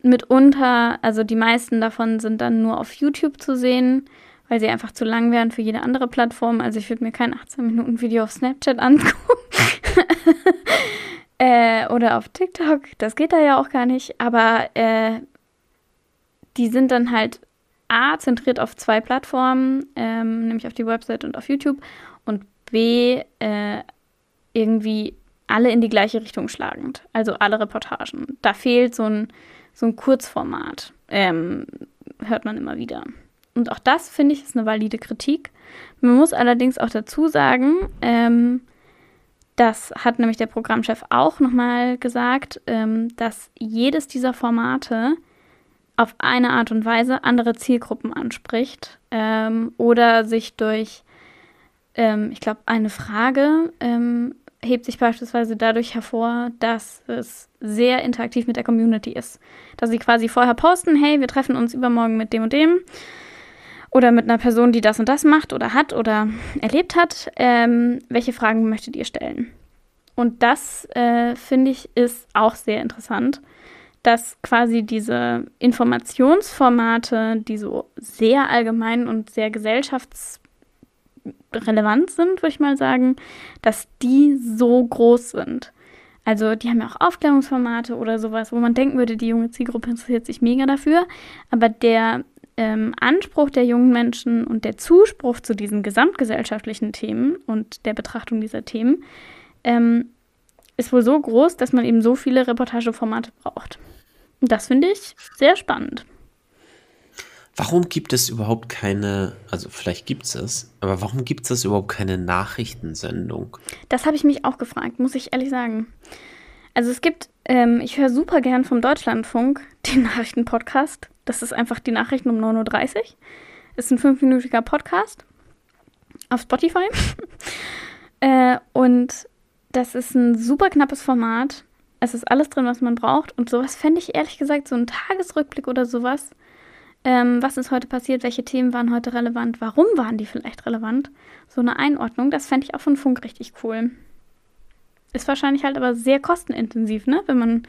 mitunter, also die meisten davon sind dann nur auf YouTube zu sehen, weil sie einfach zu lang wären für jede andere Plattform. Also ich würde mir kein 18-Minuten-Video auf Snapchat angucken. Oder auf TikTok. Das geht da ja auch gar nicht. Aber die sind dann halt A, zentriert auf zwei Plattformen, nämlich auf die Website und auf YouTube. Und B, irgendwie alle in die gleiche Richtung schlagend. Also alle Reportagen. Da fehlt so ein Kurzformat. Hört man immer wieder. Und auch das, finde ich, ist eine valide Kritik. Man muss allerdings auch dazu sagen, das hat nämlich der Programmchef auch nochmal gesagt, dass jedes dieser Formate auf eine Art und Weise andere Zielgruppen anspricht oder sich durch, ich glaube, eine Frage hebt sich beispielsweise dadurch hervor, dass es sehr interaktiv mit der Community ist. Dass sie quasi vorher posten, hey, wir treffen uns übermorgen mit dem und dem oder mit einer Person, die das und das macht oder hat oder erlebt hat. Welche Fragen möchtet ihr stellen? Und das, finde ich, ist auch sehr interessant, dass quasi diese Informationsformate, die so sehr allgemein und sehr gesellschaftsrelevant sind, würde ich mal sagen, dass die so groß sind. Also die haben ja auch Aufklärungsformate oder sowas, wo man denken würde, die junge Zielgruppe interessiert sich mega dafür. Aber der Anspruch der jungen Menschen und der Zuspruch zu diesen gesamtgesellschaftlichen Themen und der Betrachtung dieser Themen ist wohl so groß, dass man eben so viele Reportageformate braucht. Und das finde ich sehr spannend. Warum gibt es überhaupt keine, also vielleicht gibt es es, aber warum gibt es überhaupt keine Nachrichtensendung? Das habe ich mich auch gefragt, muss ich ehrlich sagen. Also es gibt, ich höre super gern vom Deutschlandfunk den Nachrichtenpodcast. Das ist einfach die Nachrichten um 9.30 Uhr. Ist ein 5-minütiger Podcast auf Spotify. Und das ist ein super knappes Format. Es ist alles drin, was man braucht. Und sowas fände ich ehrlich gesagt, so einen Tagesrückblick oder sowas. Was ist heute passiert? Welche Themen waren heute relevant? Warum waren die vielleicht relevant? So eine Einordnung, das fände ich auch von Funk richtig cool. Ist wahrscheinlich halt aber sehr kostenintensiv, ne? Wenn man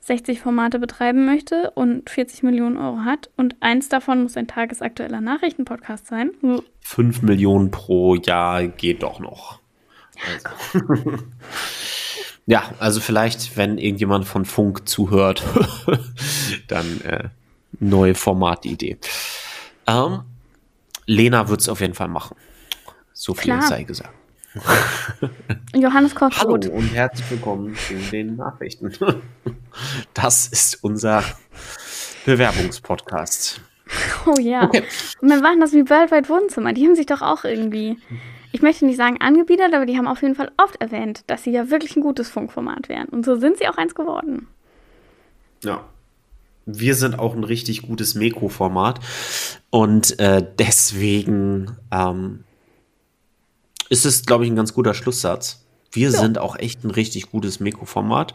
60 Formate betreiben möchte und 40 Millionen Euro hat. Und eins davon muss ein tagesaktueller Nachrichtenpodcast sein. 5 Millionen pro Jahr geht doch noch. Also. Ja, also vielleicht, wenn irgendjemand von Funk zuhört, dann... Neue Formatidee. Lena wird es auf jeden Fall machen. So viel sei gesagt. Johannes Koch. Hallo und herzlich willkommen zu den Nachrichten. Das ist unser Bewerbungspodcast. Oh ja. Okay. Und wir machen das wie Worldwide Wohnzimmer. Die haben sich doch auch irgendwie, ich möchte nicht sagen angebiedert, aber die haben auf jeden Fall oft erwähnt, dass sie ja wirklich ein gutes Funkformat wären. Und so sind sie auch eins geworden. Ja. Wir sind auch ein richtig gutes Meko-Format und deswegen ist es, glaube ich, ein ganz guter Schlusssatz. Wir sind auch echt ein richtig gutes Meko-Format.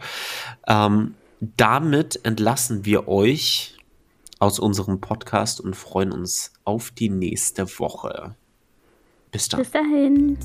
Damit entlassen wir euch aus unserem Podcast und freuen uns auf die nächste Woche. Bis dann. Bis dahin.